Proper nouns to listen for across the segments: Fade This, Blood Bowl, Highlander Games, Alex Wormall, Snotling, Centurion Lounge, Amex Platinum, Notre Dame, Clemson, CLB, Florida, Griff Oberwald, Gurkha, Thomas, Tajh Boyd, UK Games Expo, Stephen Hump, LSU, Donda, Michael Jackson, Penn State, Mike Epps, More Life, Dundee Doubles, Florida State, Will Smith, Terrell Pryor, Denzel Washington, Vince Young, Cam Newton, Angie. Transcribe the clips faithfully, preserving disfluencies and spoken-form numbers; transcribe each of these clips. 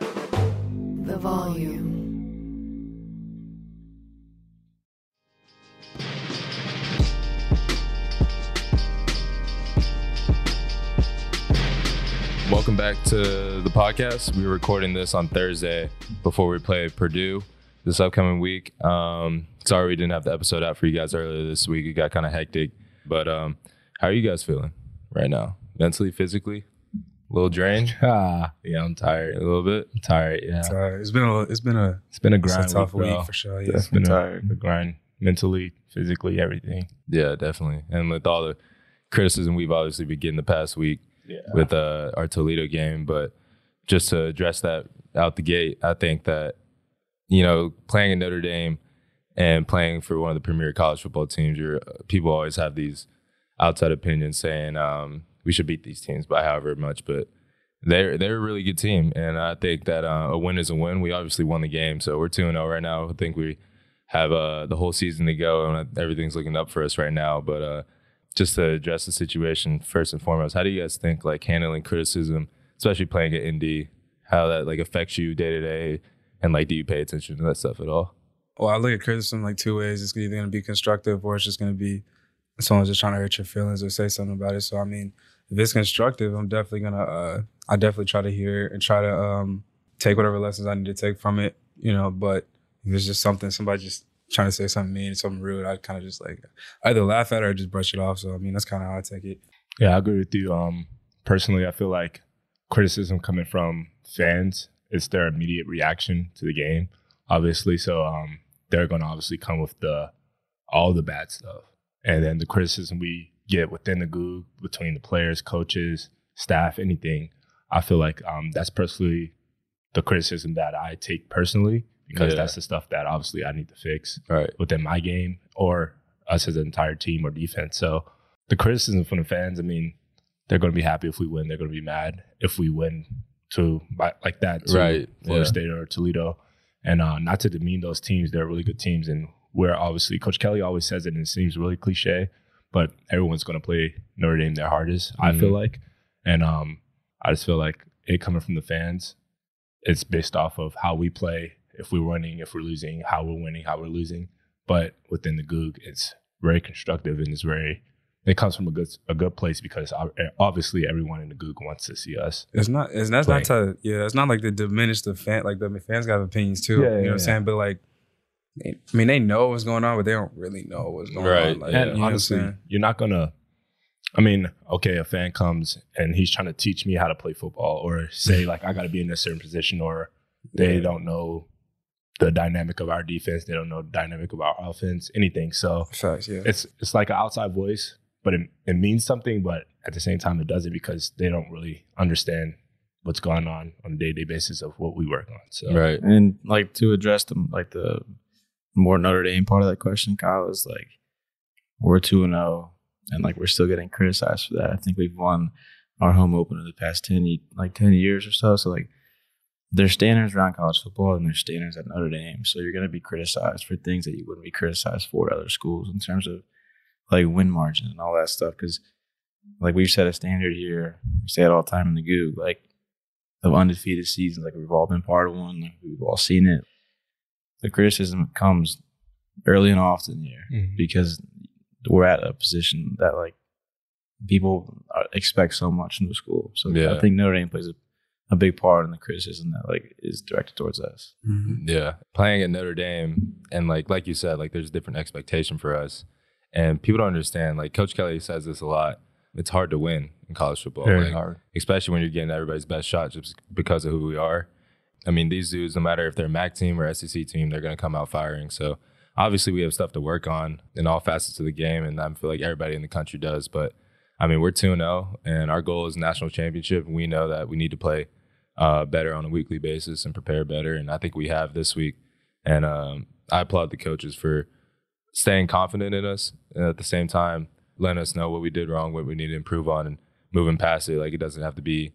The Volume. Welcome back to the podcast. We're recording this on Thursday before we play Purdue this upcoming week. Um, sorry we didn't have the episode out for you guys earlier this week. It got kind of hectic. But um, how are you guys feeling right now? Mentally, physically? A little drained. Ah, yeah, I'm tired. A little bit I'm tired. Yeah, tired. It's been a it's been a it's been a grind. It's a tough week, week for sure. Yeah, it's been tired. A grind mentally, physically, everything. Yeah, definitely. And with all the criticism we've obviously been getting the past week yeah. with uh, our Toledo game, but just to address that out the gate, I think that you know playing in Notre Dame and playing for one of the premier college football teams, you're, people always have these outside opinions saying. Um, We should beat these teams by however much, but they're they're a really good team, and I think that uh, a win is a win. We obviously won the game, so we're two and oh right now. I think we have uh, the whole season to go, and everything's looking up for us right now. But uh, just to address the situation first and foremost, how do you guys think like handling criticism, especially playing at Indy, how that like affects you day to day, and like do you pay attention to that stuff at all? Well, I look at criticism like two ways. It's either going to be constructive, or it's just going to be someone's just trying to hurt your feelings or say something about it. So I mean. If it's constructive, I'm definitely going to, uh, I definitely try to hear it and try to um, take whatever lessons I need to take from it, you know, but if it's just something, somebody just trying to say something mean, something rude, I kind of just like either laugh at it or just brush it off. So, I mean, that's kind of how I take it. Yeah, I agree with you. Um, personally, I feel like criticism coming from fans, it's their immediate reaction to the game, obviously. So um, they're going to obviously come with the all the bad stuff. And then the criticism we get within the group, between the players, coaches, staff, anything. I feel like um, that's personally the criticism that I take personally because yeah. that's the stuff that obviously I need to fix right. within my game or us as an entire team or defense. So the criticism from the fans, I mean, they're going to be happy if we win. They're going to be mad if we win too, like that to right. Florida yeah. State or Toledo. And uh, not to demean those teams. They're really good teams. And we're obviously – Coach Kelly always says it and it seems really cliche – but everyone's going to play Notre Dame their hardest, mm-hmm. I feel like. And um, I just feel like it coming from the fans, it's based off of how we play, if we're winning, if we're losing, how we're winning, how we're losing. But within the Goog, it's very constructive and it's very, it comes from a good a good place because obviously everyone in the Goog wants to see us. It's not, it's, that's not to, yeah, it's not like they diminish the fan, like the fans got opinions too, yeah, you know yeah, what I'm yeah. saying? But like, I mean, they know what's going on, but they don't really know what's going right. on. Like, and you honestly, you're not going to, I mean, okay, a fan comes and he's trying to teach me how to play football or say, like, I got to be in a certain position or they yeah. don't know the dynamic of our defense. They don't know the dynamic of our offense, anything. So Facts, yeah. it's it's like an outside voice, but it, it means something, but at the same time, it doesn't because they don't really understand what's going on on a day-to-day basis of what we work on. So right. And, like, to address them, like, the more Notre Dame part of that question, Kyle, is like we're two and oh and like we're still getting criticized for that. I think we've won our home opener the past ten, like ten years or so. So like there's standards around college football and there's standards at Notre Dame. So you're going to be criticized for things that you wouldn't be criticized for at other schools in terms of like win margin and all that stuff. Because like we've set a standard here. We say it all the time in the Goog. Like of undefeated seasons. Like, we've all been part of one. Like, we've all seen it. The criticism comes early and often here mm-hmm. because we're at a position that, like, people expect so much from the school. So yeah. I think Notre Dame plays a, a big part in the criticism that, like, is directed towards us. Mm-hmm. Yeah. Playing at Notre Dame and, like, like you said, like, there's a different expectation for us. And people don't understand. Like, Coach Kelly says this a lot. It's hard to win in college football. Very like, hard. Especially when you're getting everybody's best shot just because of who we are. I mean, these dudes, no matter if they're M A C team or S E C team, they're going to come out firing. So, obviously, we have stuff to work on in all facets of the game, and I feel like everybody in the country does. But, I mean, we're two and oh, and our goal is national championship. We know that we need to play uh, better on a weekly basis and prepare better, and I think we have this week. And um, I applaud the coaches for staying confident in us, and at the same time, letting us know what we did wrong, what we need to improve on, and moving past it. Like, it doesn't have to be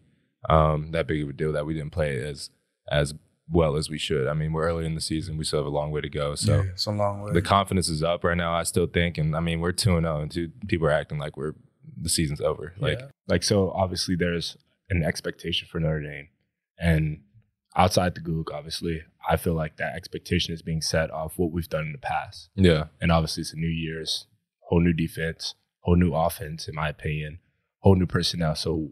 um, that big of a deal that we didn't play as as well as we should. I mean, we're early in the season. We still have a long way to go. So yeah, it's a long way. The confidence is up right now, I still think. And, I mean, we're two and oh, and two, people are acting like we're the season's over. Yeah. Like, like so obviously there's an expectation for Notre Dame. And outside the Goog, obviously, I feel like that expectation is being set off what we've done in the past. Yeah. And obviously it's a new year's, whole new defense, whole new offense, in my opinion, whole new personnel. So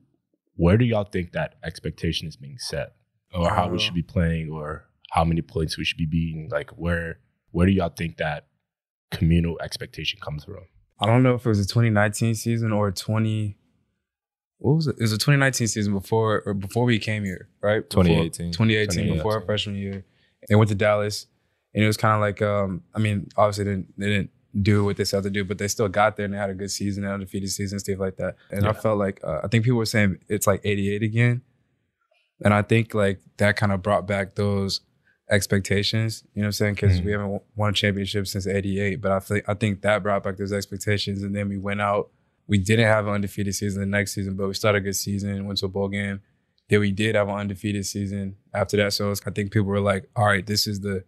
where do y'all think that expectation is being set? Or how we should be playing, or how many points we should be beating? Like, where where do y'all think that communal expectation comes from? I don't know if it was a twenty nineteen season or twenty. What was it? It was a twenty nineteen season before or before we came here, right? twenty eighteen. twenty eighteen, before our freshman year. They went to Dallas, and it was kind of like, um, I mean, obviously they didn't, they didn't do what they set out to do, but they still got there and they had a good season, an undefeated season, stuff like that. And yeah. I felt like, uh, I think people were saying it's like eighty-eight again. And I think, like, that kind of brought back those expectations, you know what I'm saying? Because mm-hmm. we haven't won a championship since eighty-eight, but I think, I think that brought back those expectations. And then we went out. We didn't have an undefeated season the next season, but we started a good season, went to a bowl game. Then we did have an undefeated season after that. So I think people were like, all right, this is the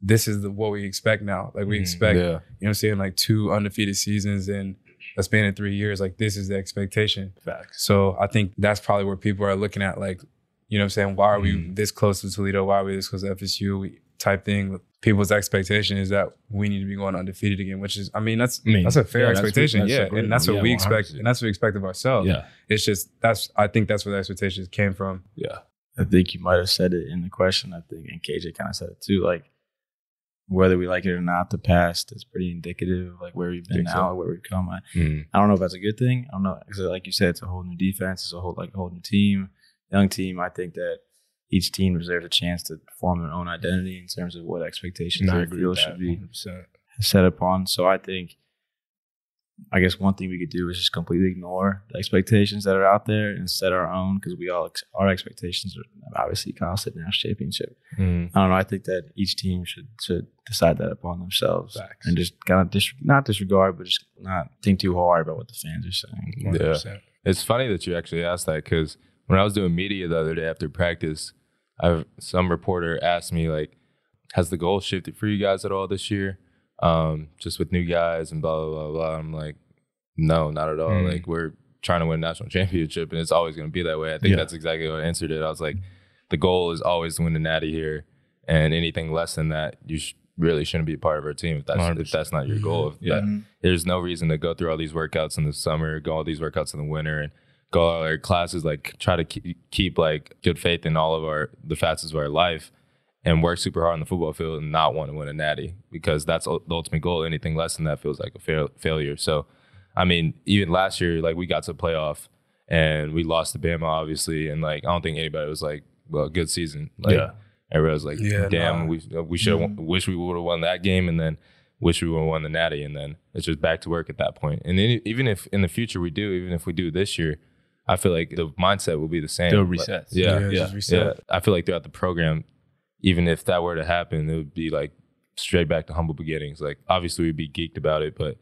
this is the, what we expect now. Like, we mm-hmm. expect, yeah. you know what I'm saying, like two undefeated seasons and a span of three years. Like, this is the expectation. Facts. So I think that's probably where people are looking at, like, you know what I'm saying? Why are we mm. this close to Toledo? Why are we this close to F S U? We, type thing. People's expectation is that we need to be going undefeated again, which is, I mean, that's I mean, that's a fair yeah, expectation. That's, that's yeah, and that's what yeah, we expect. one hundred percent. And that's what we expect of ourselves. Yeah. It's just, that's, I think that's where the expectations came from. Yeah. I think you might have said it in the question, I think, and K J kind of said it too. Like, whether we like it or not, the past is pretty indicative of, like, where we've been now, so. where we've come. I, mm. I don't know if that's a good thing. I don't know. Because like you said, it's a whole new defense. It's a whole, like, a whole new team. Young team, I think that each team deserves a chance to form their own identity in terms of what expectations their field should be one hundred percent set upon. So I think, I guess one thing we could do is just completely ignore the expectations that are out there and set our own, because we all, ex- our expectations are obviously constant national championship. Mm-hmm. I don't know. I think that each team should should decide that upon themselves. Facts. And just kind of dis- not disregard, but just not think too hard about what the fans are saying. one hundred percent. Yeah. It's funny that you actually asked that, because when I was doing media the other day after practice, I've, some reporter asked me, like, has the goal shifted for you guys at all this year? Um, just with new guys and blah, blah, blah, blah. I'm like, no, not at all. Mm. Like, we're trying to win a national championship, and it's always going to be that way. I think yeah. that's exactly what I answered it. I was like, the goal is always to win the natty here, and anything less than that, you sh- really shouldn't be a part of our team if that's, if that's not your goal. If yeah. that, there's no reason to go through all these workouts in the summer, go all these workouts in the winter, and go all our classes, like, try to keep, keep like good faith in all of our the facets of our life, and work super hard on the football field and not want to win a natty, because that's the ultimate goal. Anything less than that feels like a fail, failure. So, I mean, even last year, like, we got to the playoff and we lost to Bama, obviously, and, like, I don't think anybody was like, well, good season. Like, yeah. everybody was like, yeah, damn, nah. we we should mm-hmm. wish we would have won that game, and then wish we would have won the natty, and then it's just back to work at that point. And then, even if in the future we do, even if we do this year, I feel like the mindset will be the same. They'll reset. Yeah, yeah, yeah, reset. yeah. I feel like throughout the program, even if that were to happen, it would be like straight back to humble beginnings. Like, obviously we'd be geeked about it, but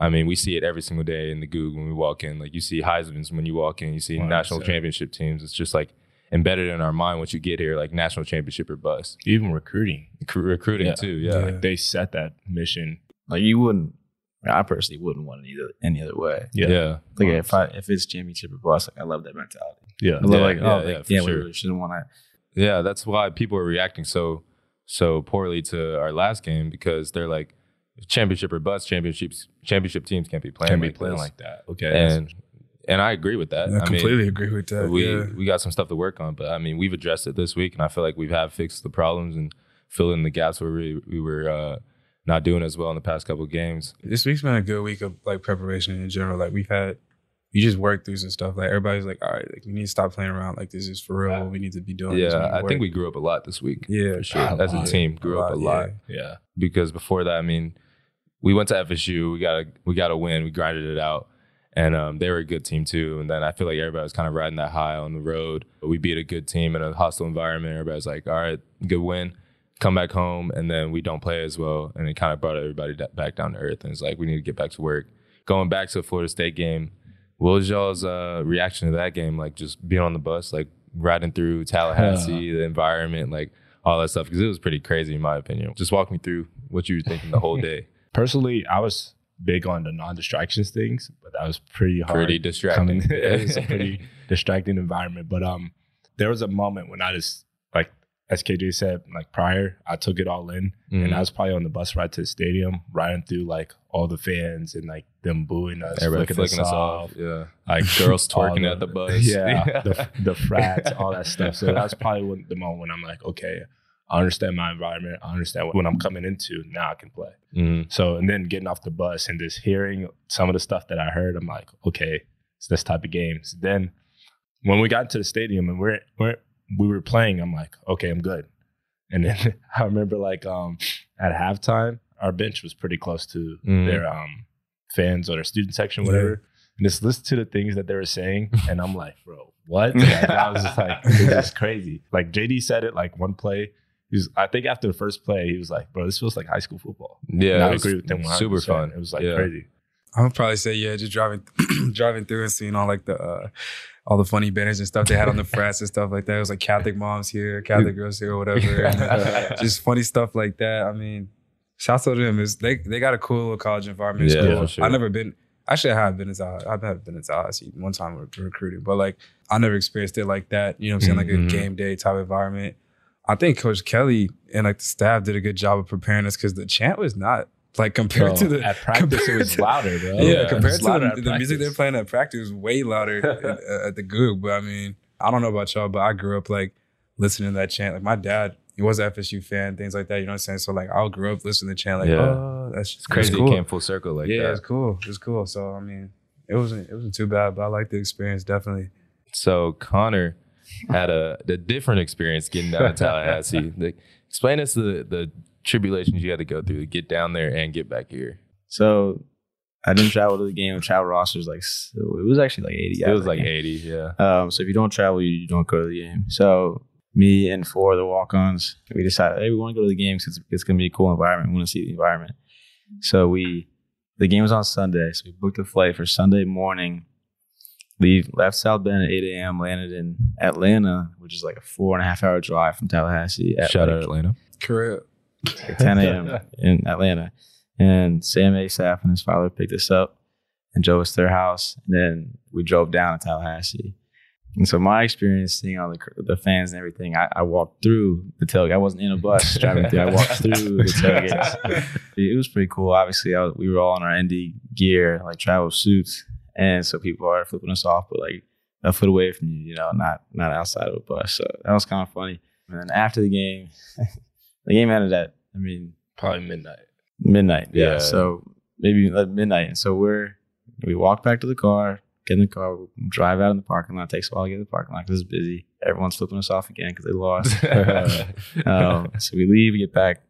I mean, we see it every single day in the Goog when we walk in. Like, you see Heisman's when you walk in, you see one hundred percent national championship teams. It's just like embedded in our mind once you get here, like, national championship or bust. Even recruiting. C- recruiting yeah. too, yeah. yeah. Like, they set that mission. Like, you wouldn't I mean, I personally wouldn't want it either any other way. Yeah. yeah. Like if I if it's championship or bust, like I love that mentality. Yeah. I love yeah, like yeah, oh yeah, like, yeah, yeah sure. we really shouldn't want to. Yeah, that's why people are reacting so so poorly to our last game, because they're like, championship or bust, championships championship teams can't be playing, can't be like, playing like that. Okay. And and I agree with that. I, I completely mean, agree with that. We yeah. we got some stuff to work on, but I mean we've addressed it this week, and I feel like we've have fixed the problems and filled in the gaps where we we were uh, not doing as well in the past couple of games. This week's been a good week of like preparation in general. Like we've had, you just work through some stuff. Like everybody's like, all right, like we need to stop playing around. Like this is for real. Yeah. We need to be doing. Yeah, this I think we grew up a lot this week. Yeah, for sure. As a team, grew a lot, up a lot. Yeah. yeah, because before that, I mean, we went to F S U. We got a we got a win. We grinded it out, and um, they were a good team too. And then I feel like everybody was kind of riding that high on the road. We beat a good team in a hostile environment. Everybody's like, all right, good win. Come back home, and then we don't play as well, and it kind of brought everybody back down to earth, and it's like we need to get back to work. Going back to the Florida State game, what was y'all's uh, reaction to that game? Like just being on the bus, like riding through Tallahassee, uh, the environment, like all that stuff, because it was pretty crazy in my opinion. Just walk me through what you were thinking the whole day. Personally, I was big on the non-distractions things, but that was pretty hard. Pretty distracting. It was a pretty distracting environment, but um, there was a moment when I just like, as K J said, like prior, I took it all in, mm-hmm. and I was probably on the bus ride to the stadium, riding through like all the fans and like them booing us, everybody flicking, flicking us, us off, yeah, like girls twerking the, at the bus, yeah, yeah. the, the frats, all that stuff. So that's probably when, the moment when I'm like, okay, I understand my environment, I understand what, what I'm coming into. Now I can play. Mm-hmm. So and then getting off the bus and just hearing some of the stuff that I heard, I'm like, okay, it's this type of games. So then when we got into the stadium and we're we're we were playing, I'm like, okay, I'm good. And then I remember like um, at halftime, our bench was pretty close to mm. their um, fans or their student section, whatever. Yeah. And just listen to the things that they were saying. And I'm like, bro, what? Like, I was just like, this is crazy. Like J D said it like one play. He was, I think after the first play, he was like, bro, this feels like high school football. Yeah, and I agree with him. Super fun. It was like yeah. crazy. I would probably say, yeah, just driving driving through and seeing all like the uh, all the funny banners and stuff they had on the frats and stuff like that. It was like Catholic moms here, Catholic girls here, or whatever. And, uh, just funny stuff like that. I mean, shout out to them. It's, they they got a cool little college environment. Yeah, cool. Sure. I've never been. Actually, I have been as I have been as I one time we were recruiting, but like I never experienced it like that. You know what I'm saying? Mm-hmm. Like a game day type environment. I think Coach Kelly and like the staff did a good job of preparing us, because the chant was not. Like compared bro, to the at practice, it was louder, bro. Yeah, yeah compared to the, the music they're playing at practice, was way louder at, at the Goog. But I mean, I don't know about y'all, but I grew up like listening to that chant. Like my dad, he was an F S U fan, things like that. You know what I'm saying? So like, I grew up listening to the chant. Like, yeah. oh, that's it's crazy. Cool. It came full circle like yeah, that. Yeah, it's cool. It's cool. So I mean, it wasn't it wasn't too bad, but I liked the experience definitely. So Connor had a, a different experience getting down to Tallahassee. Like, explain us the the. tribulations you had to go through to get down there and get back here. So I didn't travel to the game. Travel rosters like it was actually like eighty. It was like eighty, yeah. Um, so if you don't travel, you don't go to the game. So me and four of the walk-ons, we decided, hey, we want to go to the game because it's, it's going to be a cool environment. We want to see the environment. So we, the game was on Sunday, so we booked a flight for Sunday morning. Leave left South Bend at eight a.m. Landed in Atlanta, which is like a four and a half hour drive from Tallahassee. Shout like, out Atlanta. Correct. At ten a.m. in Atlanta, and Sam Asaf and his father picked us up and drove us to their house, and then we drove down to Tallahassee. And so my experience seeing all the the fans and everything, I, I walked through the tailgate. I wasn't in a bus driving through. I walked through the tailgates. It was pretty cool. Obviously, I was, we were all in our N D gear, like travel suits, and so people are flipping us off, but like a foot away from you, you know, not not outside of a bus. So that was kind of funny. And then after the game. The game ended at, I mean, probably midnight. Midnight, yeah. yeah. So maybe like midnight. And so we're, we walk back to the car, get in the car, we'll drive out in the parking lot. It takes a while to get in the parking lot because it's busy. Everyone's flipping us off again because they lost. um, so we leave, we get back.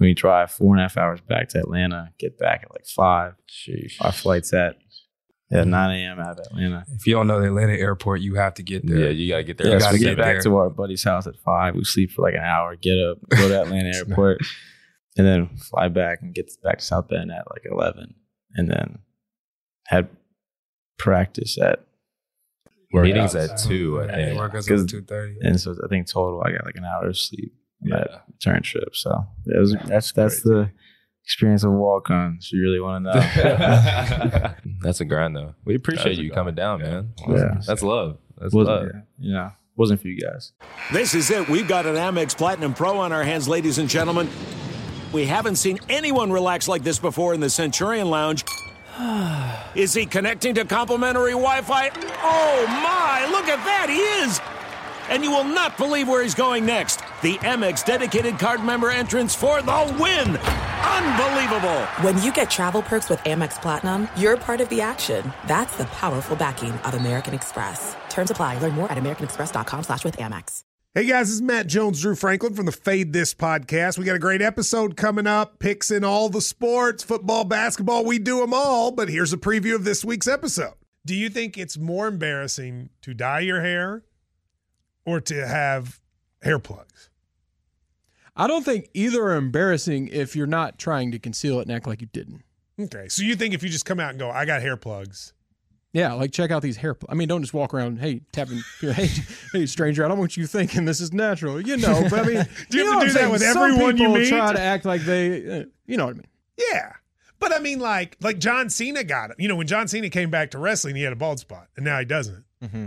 We drive four and a half hours back to Atlanta, get back at like five. Sheesh. Our flight's at yeah, nine a.m. out of Atlanta. If you don't know the Atlanta airport, you have to get there. Yeah, you got to get there. Yeah, so we get back there. To our buddy's house at five. We sleep for like an hour, get up, go to Atlanta airport, not... and then fly back and get back to South Bend at like eleven. And then had practice at meetings at two, I think. Workouts at two thirty. And so I think total I got like an hour of sleep on yeah. that return trip. So that was, that's, that's, that's the experience of walk-ons. You really want to know. That's a grind, though. We appreciate you grind. coming down, yeah. man. Yeah. That's love. That's wasn't, love. Yeah. yeah. Wasn't for you guys. This is it. We've got an Amex Platinum Pro on our hands, ladies and gentlemen. We haven't seen anyone relax like this before in the Centurion Lounge. Is he connecting to complimentary Wi-Fi? Oh, my. Look at that. He is. And you will not believe where he's going next. The Amex dedicated card member entrance for the win. Unbelievable. When you get travel perks with Amex Platinum, you're part of the action. That's the powerful backing of American Express. Terms apply. Learn more at americanexpress.com slash with Amex. Hey, guys, this is Matt Jones, Drew Franklin from the Fade This podcast. We got a great episode coming up. Picks in all the sports, football, basketball, we do them all. But here's a preview of this week's episode. Do you think it's more embarrassing to dye your hair or to have hair plugs? I don't think either are embarrassing if you're not trying to conceal it and act like you didn't. Okay. So you think if you just come out and go, I got hair plugs. Yeah, like check out these hair plugs. I mean, don't just walk around, hey, tapping, hey, hey, stranger, I don't want you thinking this is natural. You know, but I mean, do you, you have to do that with everyone you meet? Some people try to act like they, uh, you know what I mean? Yeah. But I mean, like, like John Cena got it. You know, when John Cena came back to wrestling, he had a bald spot, and now he doesn't. Mm-hmm.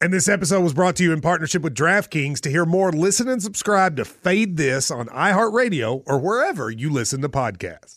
And this episode was brought to you in partnership with DraftKings. To hear more, listen and subscribe to Fade This on iHeartRadio or wherever you listen to podcasts.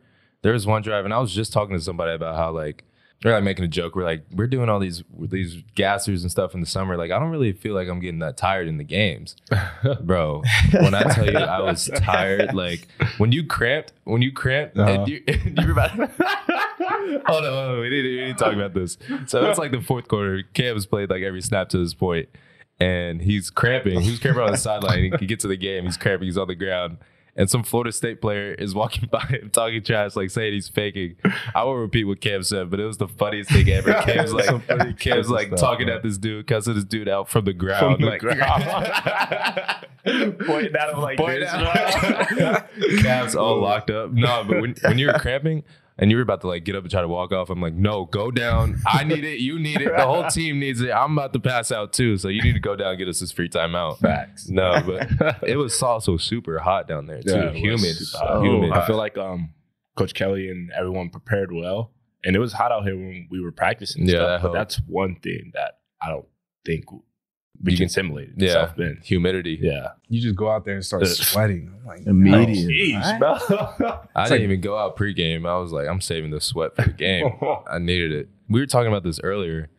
there was one drive, and I was just talking to somebody about how, like, they're like making a joke. We're like, we're doing all these these gassers and stuff in the summer. Like, I don't really feel like I'm getting that tired in the games, bro. When I tell you I was tired, like when you cramped, when you cramped, uh-huh. and you, and you were about. Hold on, we need, we need to talk about this. So it's like the fourth quarter. Cam's played like every snap to this point, and he's cramping. He was cramping on the sideline. He gets to the game. He's cramping. He's on the ground. And some Florida State player is walking by him, talking trash, like saying he's faking. I won't repeat what Cam said, but it was the funniest thing ever. Cam's like, Cam's like talking at this dude, cussing this dude out from the ground, from the like ground. pointing at him like Point this. Out. Cam's all locked up. No, but when, when you're cramping and you're about to like get up and try to walk off, I'm like, no, go down. I need it. You need it. The whole team needs it. I'm about to pass out too, so you need to go down and get us this free timeout. Facts. No, but it was also super hot down there. Too yeah, humid, so humid. I feel like um, Coach Kelly and everyone prepared well, and it was hot out here when we were practicing. Yeah, stuff, that but that's one thing that I don't think we you, can simulate. It yeah, South Bend. Humidity. Yeah, you just go out there and start sweating. I'm like, immediately. Jeez, bro. I didn't like, even go out pregame. I was like, I'm saving the sweat for the game. I needed it. We were talking about this earlier.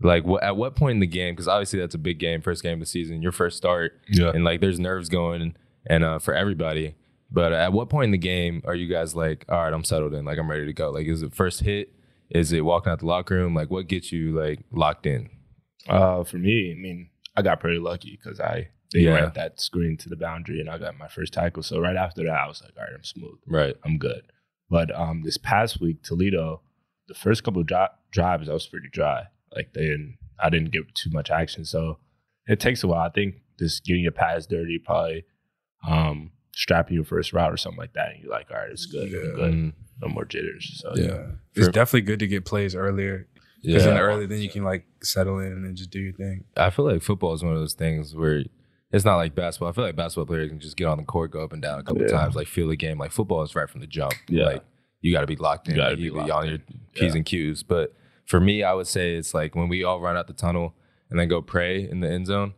Like, wh- at what point in the game? Because obviously that's a big game, first game of the season, your first start, yeah, and like there's nerves going. And uh, for everybody, but at what point in the game are you guys like, all right, I'm settled in, like I'm ready to go? Like, is it first hit? Is it walking out the locker room? Like, what gets you like locked in? Uh, for me, I mean, I got pretty lucky because I They yeah. went that screen to the boundary, and I got my first tackle. So right after that, I was like, all right, I'm smooth. Right. I'm good. But um, this past week, Toledo, the first couple of dri- drives, I was pretty dry. Like, they didn't, I didn't get too much action. So it takes a while. I think just getting your pads dirty, probably um, strapping your first route or something like that. And you're like, all right, it's good. Yeah. I'm good. No more jitters. So, yeah. yeah. It's For, definitely good to get plays earlier. Because yeah. then early, then you can, like, settle in and then just do your thing. I feel like football is one of those things where it's not like basketball. I feel like basketball players can just get on the court, go up and down a couple yeah. times, like, feel the game. Like, football is right from the jump. Yeah. Like, you got to be locked in. You got to be locked on your P's yeah. and Q's. But for me, I would say it's like when we all run out the tunnel and then go pray in the end zone,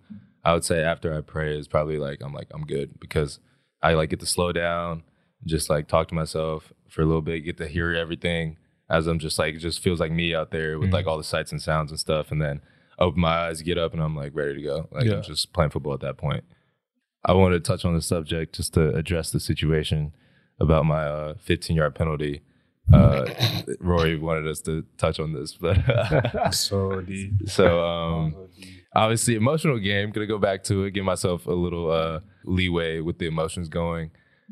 I would say after I pray is probably like, I'm like, I'm good. Because I, like, get to slow down, just, like, talk to myself for a little bit, get to hear everything as I'm just, like, it just feels like me out there with, mm-hmm. like, all the sights and sounds and stuff. And then open my eyes, get up, and I'm, like, ready to go. Like, yeah. I'm just playing football at that point. I wanted to touch on the subject just to address the situation about my uh, fifteen-yard penalty. Uh, Rory wanted us to touch on this, but so deep. So um, obviously emotional game. Gonna go back to it, give myself a little uh, leeway with the emotions going.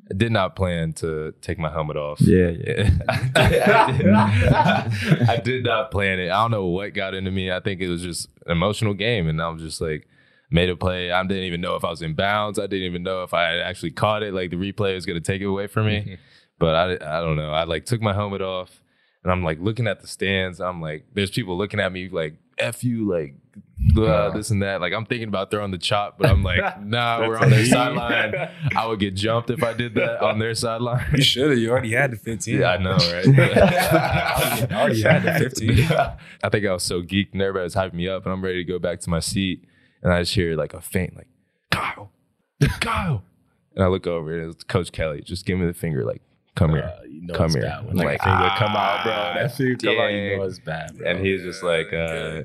I did not plan to take my helmet off. Yeah, yeah. I, did, I, did, I did not plan it. I don't know what got into me. I think it was just an emotional game, and I'm just like, made a play. I didn't even know if I was in bounds. I didn't even know if I actually caught it. Like, the replay was gonna take it away from me. Mm-hmm. But I, I don't know. I, like, took my helmet off, and I'm, like, looking at the stands. I'm, like, there's people looking at me, like, F you, like, blah, this and that. Like, I'm thinking about throwing the chop, but I'm, like, nah, we're on their sideline. I would get jumped if I did that on their sideline. You should have. You already had the fifteen. Yeah, I know, right? I already had the fifteen. I think I was so geeked, and everybody was hyping me up, and I'm ready to go back to my seat. And I just hear, like, a faint, like, Kyle, Kyle. And I look over, and it's Coach Kelly. Just give me the finger, like, come here, uh, you know come here. Bad when like, ah, come out, bro. That finger come out, you know it's bad, bro. And he's just like, uh,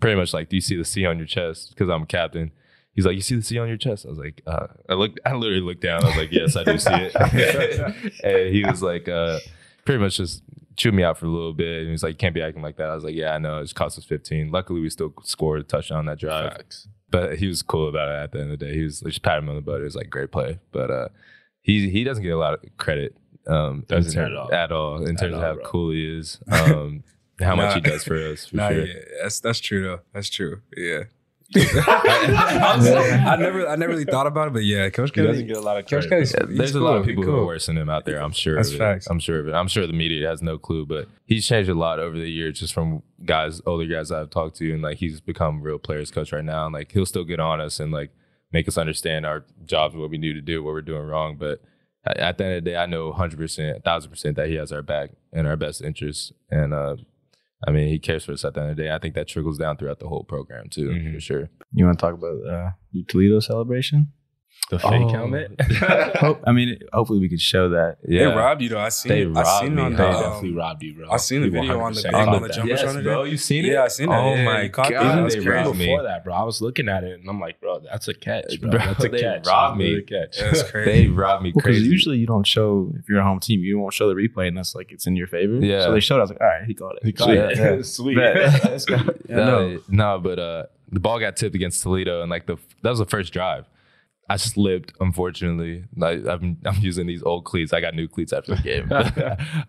pretty much like, do you see the C on your chest? Because I'm a captain. He's like, you see the C on your chest? I was like, uh, I looked, I literally looked down. I was like, yes, I do see it. And he was like, uh, pretty much just chewed me out for a little bit. And he's like, you can't be acting like that. I was like, yeah, I know. It just cost us fifteen. Luckily, we still scored a touchdown on that drive. Facts. But he was cool about it at the end of the day. He was just patting him on the butt. It was like, great play. But uh, he he doesn't get a lot of credit. Um, doesn't at all. at all in terms all, of how bro. cool he is, um, how nah, much he does for us. For nah, sure. yeah, that's that's true though. That's true. Yeah. I, was, I never I never really thought about it, but yeah, Coach Kelly doesn't get a lot of credit. Coach Kelly, yeah, there's cool. a lot of people cool. who are worse than him out there. I'm sure. That's of it. facts. I'm sure of it. I'm sure the media has no clue, but he's changed a lot over the years, just from guys, older guys I've talked to, and like he's become real players coach right now. And like he'll still get on us and like make us understand our jobs, what we need to do, what we're doing wrong, but. At the end of the day, I know one hundred percent, one thousand percent that he has our back and our best interests. And, uh, I mean, he cares for us at the end of the day. I think that trickles down throughout the whole program, too, mm-hmm. for sure. You want to talk about uh, your Toledo celebration? The fake oh. helmet? Hope, I mean, hopefully we could show that. Yeah. They robbed you, though. I seen they it. I seen me, it on the, um, They definitely robbed you, bro. I seen the video on the, on on the Jumbotron yes, today. Bro, you seen it? Yeah, I seen it. Oh, yeah, my God. God. They robbed me. Before that, bro, I was looking at it, and I'm like, bro, that's a catch, bro. bro that's a they catch. They robbed me. Catch. That's crazy. They robbed me crazy. Because well, usually you don't show, if you're a home team, you won't show the replay, and that's like, it's in your favor. Yeah. So they showed it. I was like, all right, he caught it. He caught it. Sweet. No, but the ball got tipped against Toledo, and like the that was the first drive. I slipped, unfortunately. I, I'm, I'm using these old cleats. I got new cleats after the game.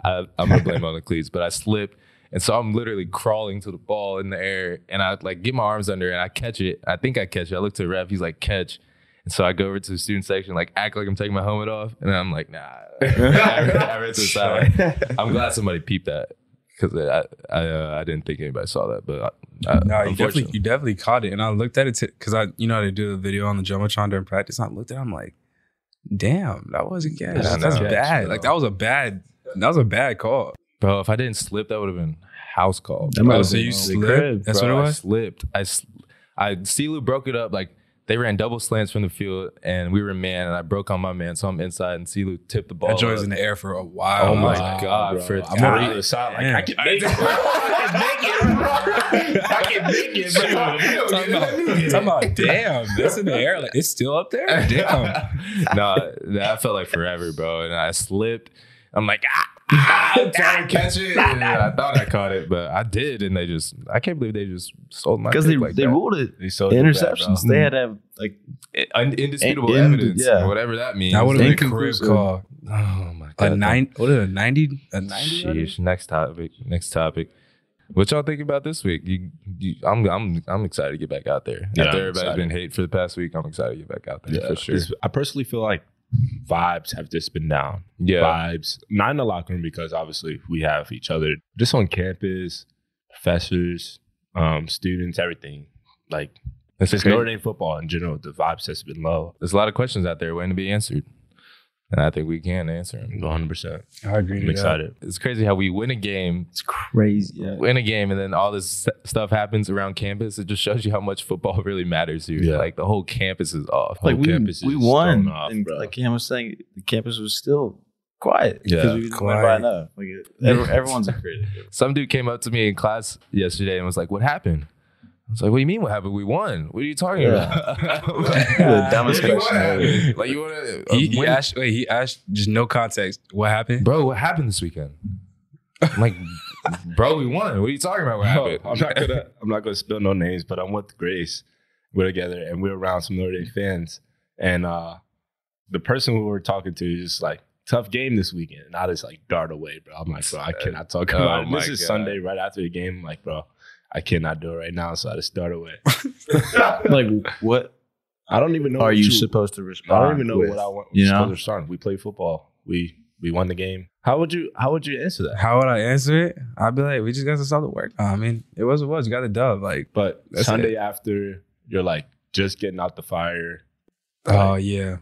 I, I'm going to blame on the cleats. But I slipped, and so I'm literally crawling to the ball in the air, and I like get my arms under, and I catch it. I think I catch it. I look to the ref. He's like, catch. And so I go over to the student section, like, act like I'm taking my helmet off, and I'm like, nah. I read, I read to the side. I'm glad somebody peeped that. Because I I, uh, I didn't think anybody saw that, but I, no, you definitely you definitely caught it. And I looked at it because I you know how they do the video on the Jumbotron during practice. And I looked at it, I'm like, damn, that wasn't good. Yeah, that's no, bad. Catch, like that was a bad that was a bad call, bro. If I didn't slip, that would have been house call. Oh, so you slipped? Crib, that's bro. what it was. I slipped. I I C L U broke it up. Like they ran double slants from the field, and we were man, and I broke on my man, so I'm inside, and C L U tipped the ball. That joint was in the air for a while. Oh, my wow, God. Bro. For I'm on the other side. Like, I can make it, bro. I can make it, bro. I can make it, bro. Talking about, talking about, damn, that's in the air. Like, it's still up there? Damn. No, that felt like forever, bro, and I slipped. I'm like, ah. I'm trying to catch it. I thought I caught it, but I did, and they just—I can't believe they just sold my. Because they like they that. ruled it. They sold interceptions. It they had to have like indisputable in, evidence, yeah. or whatever that means. I would have been a crib call. Oh my god! A nine? What a ninety? A ninety? Sheesh, next topic. Next topic. What y'all thinking about this week? You, you, I'm, I'm, I'm excited to get back out there. Yeah, after everybody's excited. been hate for the past week, I'm excited to get back out there yeah, for sure. I personally feel like vibes have just been down. Yeah, vibes. Not in the locker room because obviously we have each other. Just on campus, professors, um, students, everything. Like it's just Notre Dame football in general. The vibes has been low. There's a lot of questions out there waiting to be answered. And I think we can answer him. one hundred percent. I agree. I'm excited. That. It's crazy how we win a game. It's crazy. Yeah. Win a game and then all this stuff happens around campus. It just shows you how much football really matters here. Yeah. Like the whole campus is off. Like whole we, campus we is won. Off, and bro. Like Cam was saying, the campus was still quiet. Yeah. We quiet. By like, everyone's afraid. Some dude came up to me in class yesterday and was like, "What happened?" I was like, "What do you mean? What happened? We won. What are you talking yeah. about?" The dumbest question ever. Like you want to? He, he asked. Wait, he asked. Just no context. What happened, bro? What happened this weekend? I'm like, bro, we won. What are you talking about? What happened? No, I'm not gonna. I'm not gonna spill no names, but I'm with Grace. We're together, and we're around some Notre Dame fans, and uh, the person we were talking to is just like, "Tough game this weekend," and I just like dart away, bro. I'm like, bro, I cannot talk about oh it. This is God. Sunday right after the game. I'm like, bro. I cannot do it right now, so I just start away. Like, what? I don't even know. Are you, you supposed to respond? I don't even know with, what I want. You know? Supposed to respond. We play football. We we won the game. How would you? How would you answer that? How would I answer it? I'd be like, we just got to solid work. I mean, it was what it was. You got the dub. Like, but Sunday it. after, you're like just getting out the fire. Oh like, uh, yeah.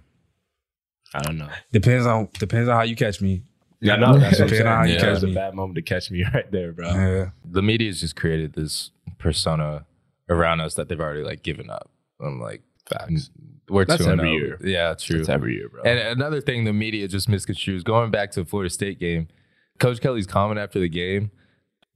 I don't know. Depends on depends on how you catch me. Yeah, no, that's what I'm saying. Yeah. You catch it was me. A bad moment to catch me right there, bro. Yeah. The media's just created this persona around us that they've already like given up. I'm like, facts. We're that's two every year. Yeah, true. That's every year, bro. And another thing the media just misconstrues. Going back to the Florida State game, Coach Kelly's comment after the game.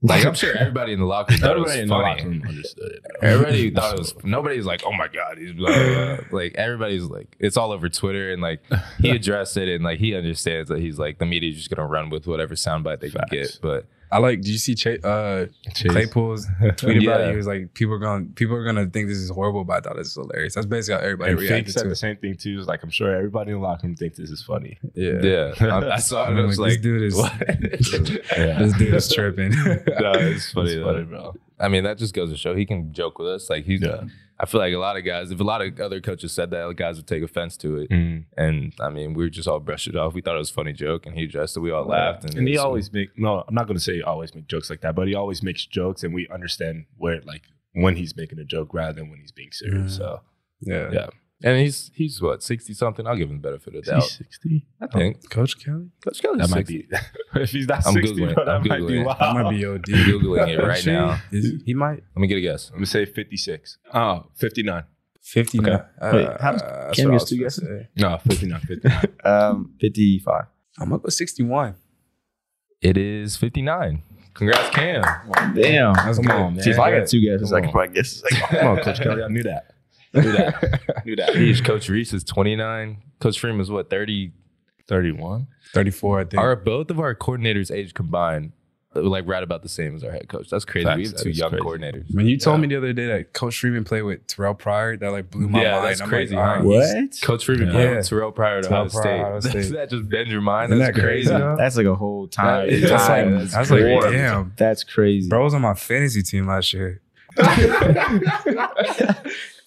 Like, I'm sure everybody in the locker room thought it was funny. Understood it, everybody thought it was, nobody's like, oh my God. He's blah, blah, blah. Like, everybody's like, it's all over Twitter. And like, he addressed it and like, he understands that he's like, the media's just going to run with whatever soundbite they Facts. can get. But I like, do you see Ch- uh, Claypool's tweet yeah. about it? He was like, people are going people are gonna think this is horrible, but I thought it's hilarious. That's basically how everybody and reacted said to it. The same thing, too. It's like, I'm sure everybody in the locker room thinks this is funny. Yeah. yeah. I, I saw it and I was like, this dude is, yeah. this dude is tripping. No, it's funny, it's funny, bro. I mean, that just goes to show he can joke with us. Like, he's, yeah. I feel like a lot of guys, if a lot of other coaches said that, guys would take offense to it. Mm. And I mean, we were just all brushed it off. We thought it was a funny joke, and he addressed it. We all laughed. And, and he always make no. I'm not going to say he always make jokes like that, but he always makes jokes, and we understand where like when he's making a joke rather than when he's being serious. Mm. So yeah, yeah. And he's he's what sixty something. I'll give him the benefit of the doubt. sixty, I think. Um, Coach Kelly. Coach Kelly. That might be. If he's not I'm sixty, googling. Bro, that I'm might googling. Be wild. That might be O D. Googling it right now. Is, he might. Let me get a guess. Let me say fifty-six. Oh, fifty-nine. fifty-nine. Okay. Uh, Wait, how does uh, Cam guess two guesses? Say. No, fifty-nine. fifty-nine. um, fifty-five. I'm gonna go sixty-one. It is fifty-nine. Congrats, Cam. Damn, damn. That's come good. On, man. See, if I got two guesses, I can probably guess. Come on, Coach Kelly. I knew that. Knew that. Knew that. He's Coach Reese is twenty-nine. Coach Freeman is what, thirty? thirty-one? thirty-four, I think. Are both of our coordinators' age combined like right about the same as our head coach? That's crazy. Facts, we have two young crazy. Coordinators. When you told yeah. me the other day that Coach Freeman played with Terrell Pryor, that like blew my yeah, mind. That's I'm crazy. Like, oh, what? Coach Freeman yeah. played with Terrell Pryor at Ohio State. State. Does that just bend your mind? Isn't that's that crazy. crazy that's like a whole time. That that's time. Like, that's, that's like, damn. That's crazy. Bro was on my fantasy team last year.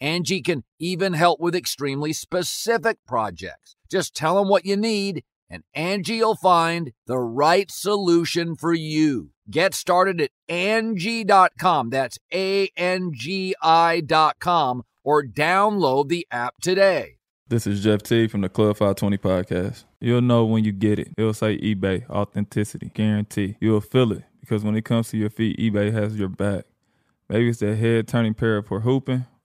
Angie can even help with extremely specific projects. Just tell them what you need, and Angie will find the right solution for you. Get started at Angie dot com. That's A N G I dot com, or download the app today. This is Jeff T from the Club five twenty Podcast. You'll know when you get it. It'll say eBay, authenticity, guarantee. You'll feel it, because when it comes to your feet, eBay has your back. Maybe it's that head-turning pair for hooping,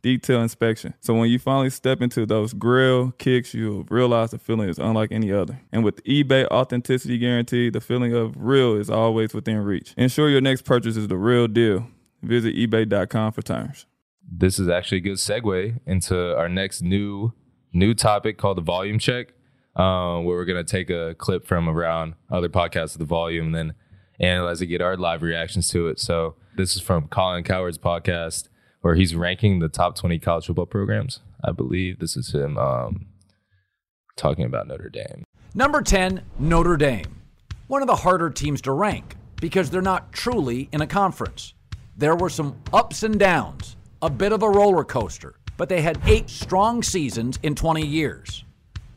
detailed inspection. So when you finally step into those grill kicks, you'll realize the feeling is unlike any other. And with eBay authenticity guarantee, the feeling of real is always within reach. Ensure your next purchase is the real deal. Visit ebay dot com for terms. This is actually a good segue into our next new new topic called the Volume Check, uh, where we're going to take a clip from around other podcasts of the Volume and then analyze it, get our live reactions to it. So this is from Colin Cowherd's podcast, where he's ranking the top twenty college football programs. I believe this is him um, talking about Notre Dame. Number ten, Notre Dame. One of the harder teams to rank because they're not truly in a conference. There were some ups and downs, a bit of a roller coaster, but they had eight strong seasons in twenty years.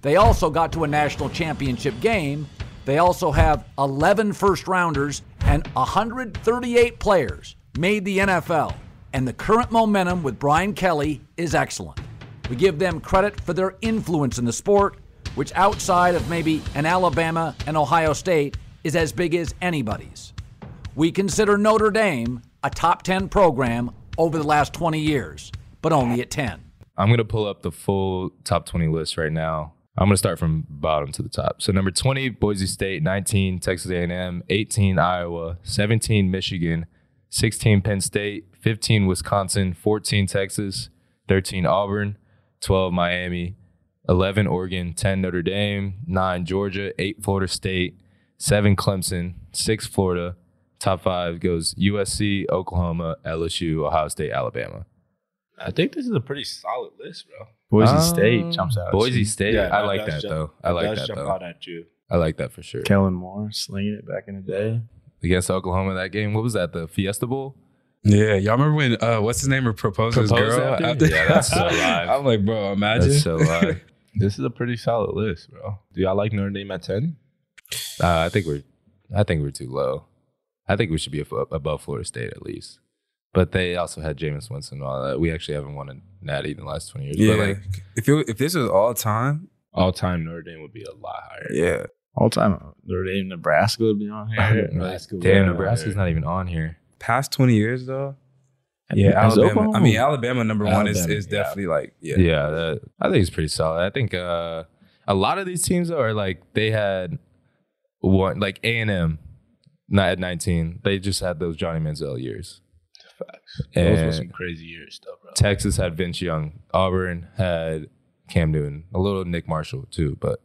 They also got to a national championship game. They also have eleven first-rounders and one hundred thirty-eight players made the N F L. And the current momentum with Brian Kelly is excellent. We give them credit for their influence in the sport, which outside of maybe an Alabama and Ohio State is as big as anybody's. We consider Notre Dame a top ten program over the last twenty years, but only at ten. I'm going to pull up the full top twenty list right now. I'm going to start from bottom to the top. So number twenty, Boise State, nineteen, Texas A and M, eighteen, Iowa, seventeen, Michigan, sixteen, Penn State, fifteen, Wisconsin, fourteen, Texas, thirteen, Auburn, twelve, Miami, eleven, Oregon, ten, Notre Dame, nine, Georgia, eight, Florida State, seven, Clemson, six, Florida. Top five goes U S C, Oklahoma, L S U, Ohio State, Alabama. I think this is a pretty solid list, bro. Boise um, State jumps out. Boise State. Yeah, I like that, jump, though. I like that, jump though. Out at you. I like that for sure. Kellen Moore slinging it back in the day. Against Oklahoma, that game, what was that, the Fiesta Bowl? Yeah, y'all remember when, uh, what's his name, proposed his girl? After? After? Yeah, that's so live. I'm like, bro, imagine. That's so live. This is a pretty solid list, bro. Do y'all like Notre Dame at ten? Uh, I think we're I think we're too low. I think we should be above Florida State at least. But they also had Jameis Winston and all that. We actually haven't won a natty in the last twenty years. Yeah, but like, if, it, if this was all time. All time, Notre Dame would be a lot higher. Yeah. All time, Notre Dame, Nebraska would be on here. Nebraska Damn, Nebraska's not even on here. Past twenty years, though. Yeah, yeah Alabama. Oklahoma. I mean, Alabama number Alabama, one is, is yeah. definitely like, yeah. Yeah, that, I think it's pretty solid. I think uh, a lot of these teams though, are like, they had one, like A and M, not at nineteen. They just had those Johnny Manziel years. Facts. And those were some crazy years, though, bro. Texas had Vince Young. Auburn had Cam Newton. A little Nick Marshall, too, but.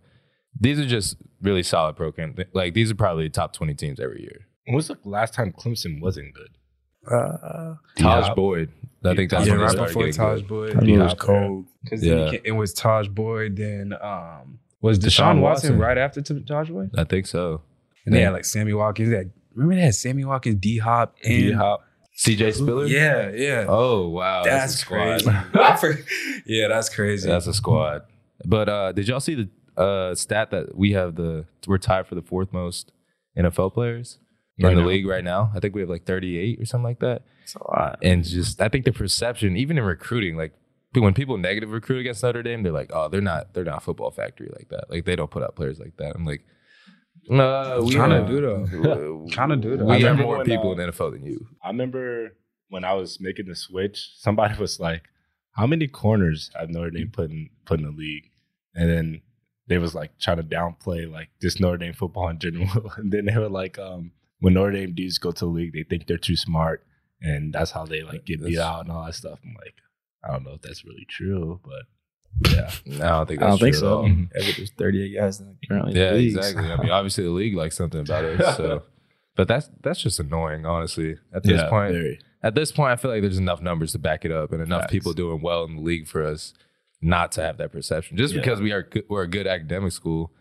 These are just really solid programs. Like, these are probably top twenty teams every year. When's the last time Clemson wasn't good? Uh, Tajh yeah. Boyd. I think that's yeah, when right before Tajh Boyd. It was cold. Yeah. It was Tajh Boyd. Then um, was Deshaun, Deshaun Watson, Watson right after Tajh Boyd? I think so. And yeah. They had like Sammy Watkins. They had, remember they had Sammy Watkins, D Hop, and D Hop. C J Spiller? Yeah, yeah. Oh wow, that's, that's crazy. Yeah, that's crazy. That's a squad. But uh, did y'all see the? Uh, stat that we have the we're tied for the fourth most N F L players right in the now. league right now. I think we have like thirty-eight or something like that. That's a lot. And just I think the perception, even in recruiting, like when people negative recruit against Notre Dame, they're like, oh, they're not they're not a football factory like that. Like, they don't put out players like that. I'm like, uh, we kind of do though. Kind of do though. We have more when, people uh, in the N F L than you. I remember when I was making the switch, somebody was like, how many corners have Notre Dame put in, put in the league? And then they was like trying to downplay like this Notre Dame football in general. And then they were like, um, when Notre Dame dudes go to the league, they think they're too smart. And that's how they like get beat out and all that stuff. I'm like, I don't know if that's really true, but yeah. No, I don't think that's I don't true think so. Mm-hmm. Yeah, there's thirty-eight guys in the currently. Yeah, leagues. Exactly. I mean, obviously the league likes something about it. So, but that's that's just annoying, honestly. At this yeah, point, very. At this point, I feel like there's enough numbers to back it up and enough Facts. people doing well in the league for us not to have that perception. Just yeah. because we are we're a good academic school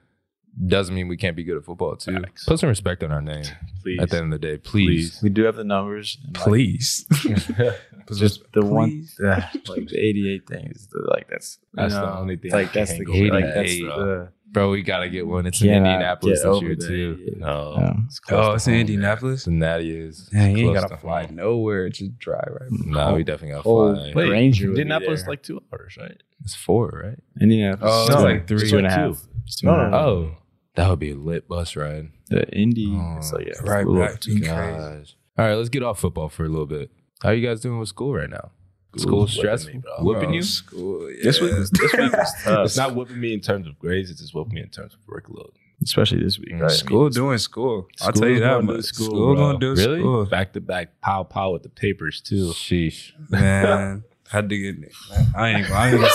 doesn't mean we can't be good at football too. Facts. Put some respect on our name. Please. At the end of the day, please. please. We do have the numbers. Please. Like, just the please. one, yeah, like the eighty-eight thing is the, like that's that's no, the only thing. Like that's the eighty-eight. Like, that's the, bro, we gotta get one. It's in Indianapolis this year too. No, no. It's oh, it's in Indianapolis. And that is. Yeah, you ain't gotta fly home. Nowhere. Just drive right. No, nah, we definitely gotta oh, fly. Wait, Ranger Indianapolis like two hours, right? It's four, right? Indianapolis. Oh, it's no, like three two and a half. No, oh. That would be a lit bus ride. The Indy. Oh, so yeah, right back to crazy. All right, let's get off football for a little bit. How are you guys doing with school right now? School, school stressful? Me, whooping bro, you? School, yeah. This week was this week was tough. It's not whooping me in terms of grades. It's just whooping me in terms of workload. Especially this week. Right? School I mean, doing school. school. I'll tell you that much. School, school going to do really? school. Back to back, pow pow with the papers too. Sheesh. Man. Had to get it. I ain't gonna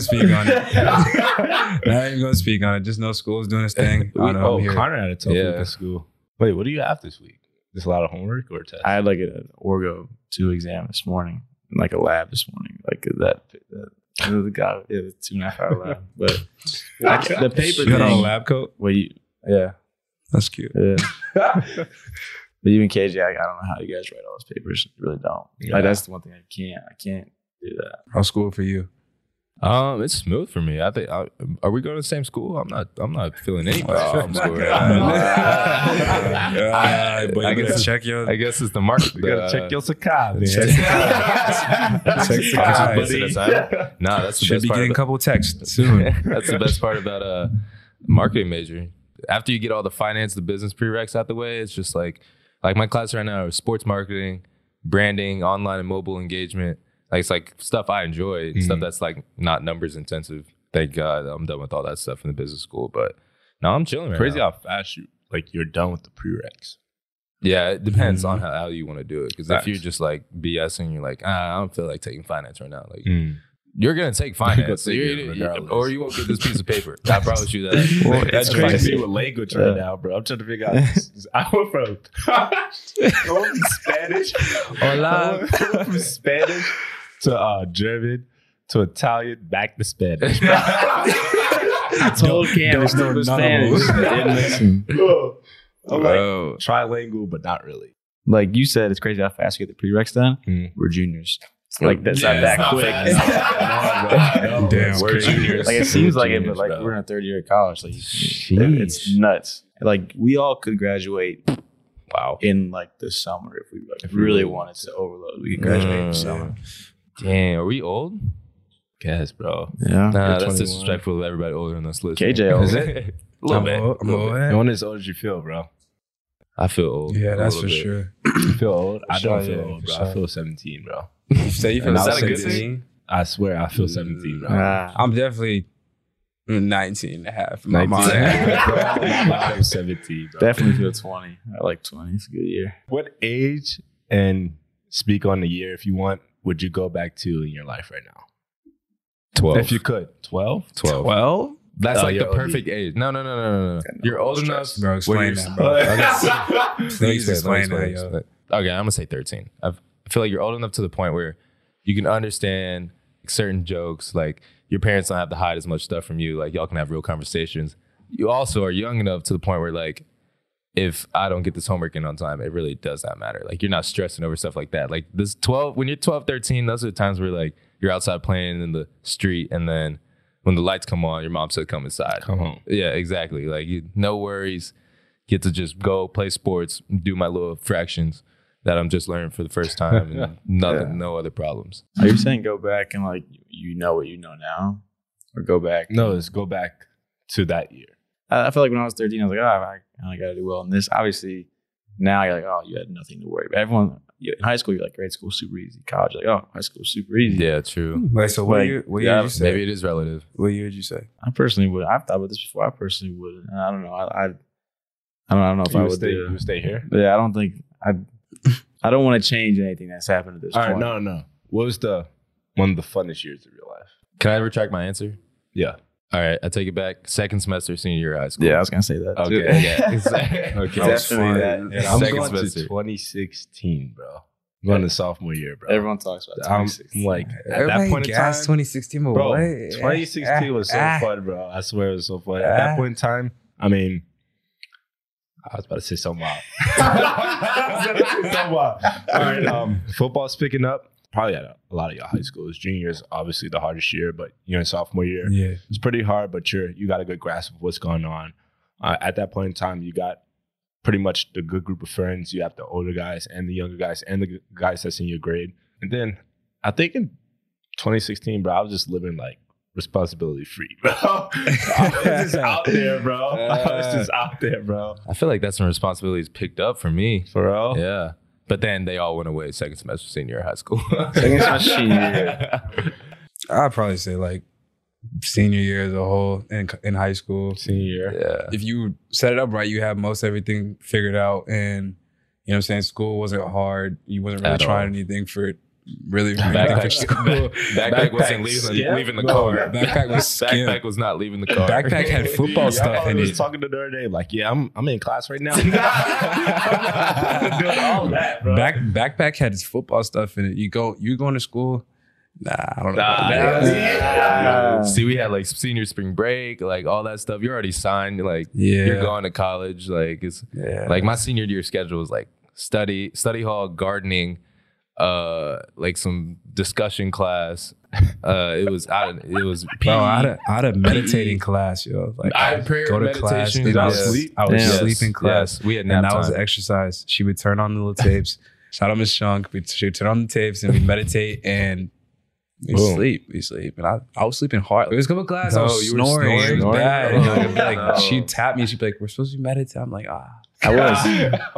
speak on it. I ain't gonna speak on it. Just know school's doing its thing. We, know, oh, Connor had a tough yeah. week at school. Wait, what do you have this week? Just a lot of homework or tests? I had like an Orgo two exam this morning, and like a lab this morning. Like that, that it guy, it was two and a half hour lab. But I, the paper you thing. You got on a lab coat? Well, you, yeah, that's cute. Yeah. But even K J, I, I don't know how you guys write all those papers. You really don't. Yeah. Like that's the one thing I can't. I can't do that. How's school for you? Um, it's smooth for me. I think. I, are we going to the same school? I'm not. I'm not feeling any homeschool. I guess check your. I guess it's the market. You gotta check your sakai. Check sakai. Nah, that's the should best be part getting a couple texts soon. That's the best part about a marketing major. After you get all the finance, the business prereqs out the way, it's just like. Like my class right now is sports marketing, branding, online and mobile engagement. Like it's like stuff I enjoy, mm-hmm. stuff that's like not numbers intensive. Thank God I'm done with all that stuff in the business school. But no, I'm chilling right Crazy now. How fast you like you're done with the prereqs. Yeah, it depends mm-hmm. on how, how you want to do it. Because if you're just like BSing, you're like, ah, I don't feel like taking finance right now. Like. Mm. You're going to take finance, so you're, you're, or you won't get this piece of paper. I promise you that. Well, that's crazy. Like me with language yeah. right now, bro. I'm trying to figure out. This, this, I went from, from Spanish, Hola. I went from Spanish to uh, German to Italian, back to Spanish. I told Cam it's no Spanish. Didn't listen. Bro, I'm bro. like trilingual, but not really. Like you said, it's crazy how fast you get the prereqs done. Mm. We're juniors. Like that's yeah, not that not quick. Bad, no, no, no. Damn, we're juniors. Like it seems we're like juniors, it, but like bro. we're in our third year of college. Like Jeez. it's nuts. Like we all could graduate. Wow. In like the summer, if we like, if we really wanted to overload, we could graduate mm, in the summer. Damn, are we old? Guess, bro. Yeah. Nah, that's disrespectful to everybody older on this list. K J, old. Is it? A little bit. Old, little bit. You're only as old as you feel, bro. I feel old. Yeah, that's for bit. sure. You feel old? For I don't sure, feel yeah, old, bro. Sure. I feel seventeen, bro. So you feel seventeen? Is that a good thing? I swear I feel seventeen, bro. Nah. I'm definitely nineteen and a half. My mind. I'm seventeen, bro. Definitely feel twenty. I like twenty. It's a good year. What age, and speak on the year if you want, would you go back to in your life right now? twelve. If you could. twelve? twelve. twelve? That's oh, like the perfect O D. Age. No, no, no, no, no. You're old enough. Bro, explain that, bro. Okay. Please explain that, yo. Okay, I'm going to say thirteen. I've, I feel like you're old enough to the point where you can understand certain jokes. Like, your parents don't have to hide as much stuff from you. Like, y'all can have real conversations. You also are young enough to the point where, like, if I don't get this homework in on time, it really does not matter. Like, you're not stressing over stuff like that. Like, this twelve, when you're twelve, thirteen, those are the times where, like, you're outside playing in the street and then when the lights come on, your mom said, come inside. Come home. Yeah, exactly. Like, you, no worries. Get to just go play sports, do my little fractions, that I'm just learning for the first time, and nothing, yeah. no other problems. Are you saying go back and like you know what you know now, or go back? No, it's go back to that year. I, I feel like when I was thirteen, I was like, oh, I, I got to do well in this. Obviously, now you're like, oh, you had nothing to worry about. Everyone in high school, you're like, grade school super easy. College, you're like, oh, high school super easy. Yeah, true. Like, so what like, year? What year yeah, did you say? Maybe it is relative. What year did you say? I personally would. I've thought about this before. I personally wouldn't. I don't know. I, I, I, don't, I don't know if you I would stay. You would stay here. But yeah, I don't think I. I don't want to change anything that's happened at this point. All right, no, no. What was the one of the funnest years of your life? Can I retract my answer? Yeah. All right, I take it back. Second semester senior year of high school. Yeah, I was going to say that. Okay, yeah. Okay. Okay. Definitely that. Yeah, I'm Second going semester. To twenty sixteen, bro. I'm going yeah. to sophomore year, bro. Everyone talks about twenty sixteen. I'm like, at Everybody that point in time. twenty sixteen, bro. What? twenty sixteen ah, was so ah, fun, bro. I swear it was so fun. Ah, at that point in time, I mean, I was about to say something wild. I was about to say something wild. All right, um, football's picking up. Probably at a, a lot of y'all high schools. Junior is obviously the hardest year, but you're in sophomore year. Yeah. It's pretty hard, but you're, you got a good grasp of what's going on. Uh, at that point in time, you got pretty much the good group of friends. You have the older guys and the younger guys and the guys that's in your grade. And then I think in twenty sixteen, bro, I was just living like responsibility free, bro. I was just out there, bro. I was just out there, bro. I feel like that's when responsibilities picked up for me. For real? Yeah. But then they all went away second semester senior high school. Second semester senior year. I'd probably say like senior year as a whole in, in high school. Senior year. Yeah. If you set it up right, you have most everything figured out. And, you know what I'm saying, school wasn't hard. You wasn't really At trying all. anything for it. Really, backpack, for school. Backpack, backpack wasn't leaving, yeah. leaving the no, car. Backpack was backpack was not leaving the car. Backpack had football yeah, stuff in it. I was talking to the other day, like, yeah, I'm I'm in class right now. I'm not doing all that, bro. Back backpack had his football stuff in it. You go, you going to school? Nah, I don't know. Nah, yeah. Yeah. See, we had like senior spring break, like all that stuff. You're already signed, like yeah. you're going to college, like it's yeah. like my senior year schedule was like study, study hall, gardening. Uh, like some discussion class. Uh, it was I. It was P E. Bro, I had a, I had a meditating class, yo. Like I, I would prayer go to class. And I would yes. sleep. I would yes. sleep in class. Yes. We had nap and that time. Was exercise. She would turn on the little tapes. Shout out Miss Shunk. She would turn on the tapes and we meditate and we sleep. We sleep. And I, I was sleeping hard. It was coming to class. No, I was you snoring. Were snoring. It was bad. And like, no. like she tapped me. And she'd be like, "We're supposed to be meditating." I'm like, ah. I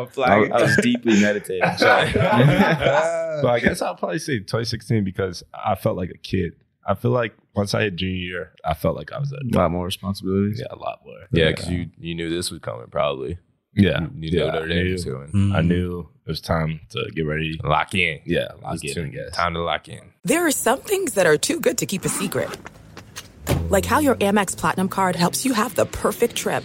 was. I, I was deeply meditating. So. So I guess I'll probably say twenty sixteen because I felt like a kid. I feel like once I hit junior year, I felt like I was a adult. Lot more responsibilities. Yeah, a lot more. Yeah, because yeah. you you knew this was coming probably. Yeah, you knew yeah, what every day was going. Mm-hmm. I knew it was time to get ready, lock in. Yeah, lock in. Guys. Time to lock in. There are some things that are too good to keep a secret, like how your Amex Platinum card helps you have the perfect trip.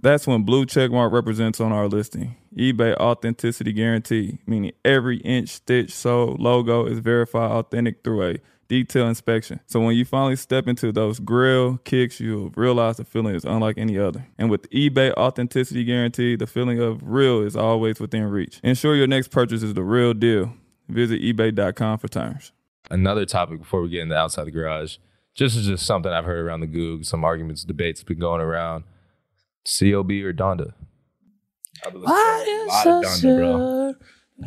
That's when blue checkmark represents on our listing. eBay authenticity guarantee, meaning every inch, stitch, sole, logo is verified authentic through a detailed inspection. So when you finally step into those grill kicks, you'll realize the feeling is unlike any other. And with eBay authenticity guarantee, the feeling of real is always within reach. Ensure your next purchase is the real deal. Visit ebay dot com for terms. Another topic before we get into Outside the Garage, just is just something I've heard around the Goog, some arguments, debates been going around. C L B or Donda? I believe a lot of Donda, sure,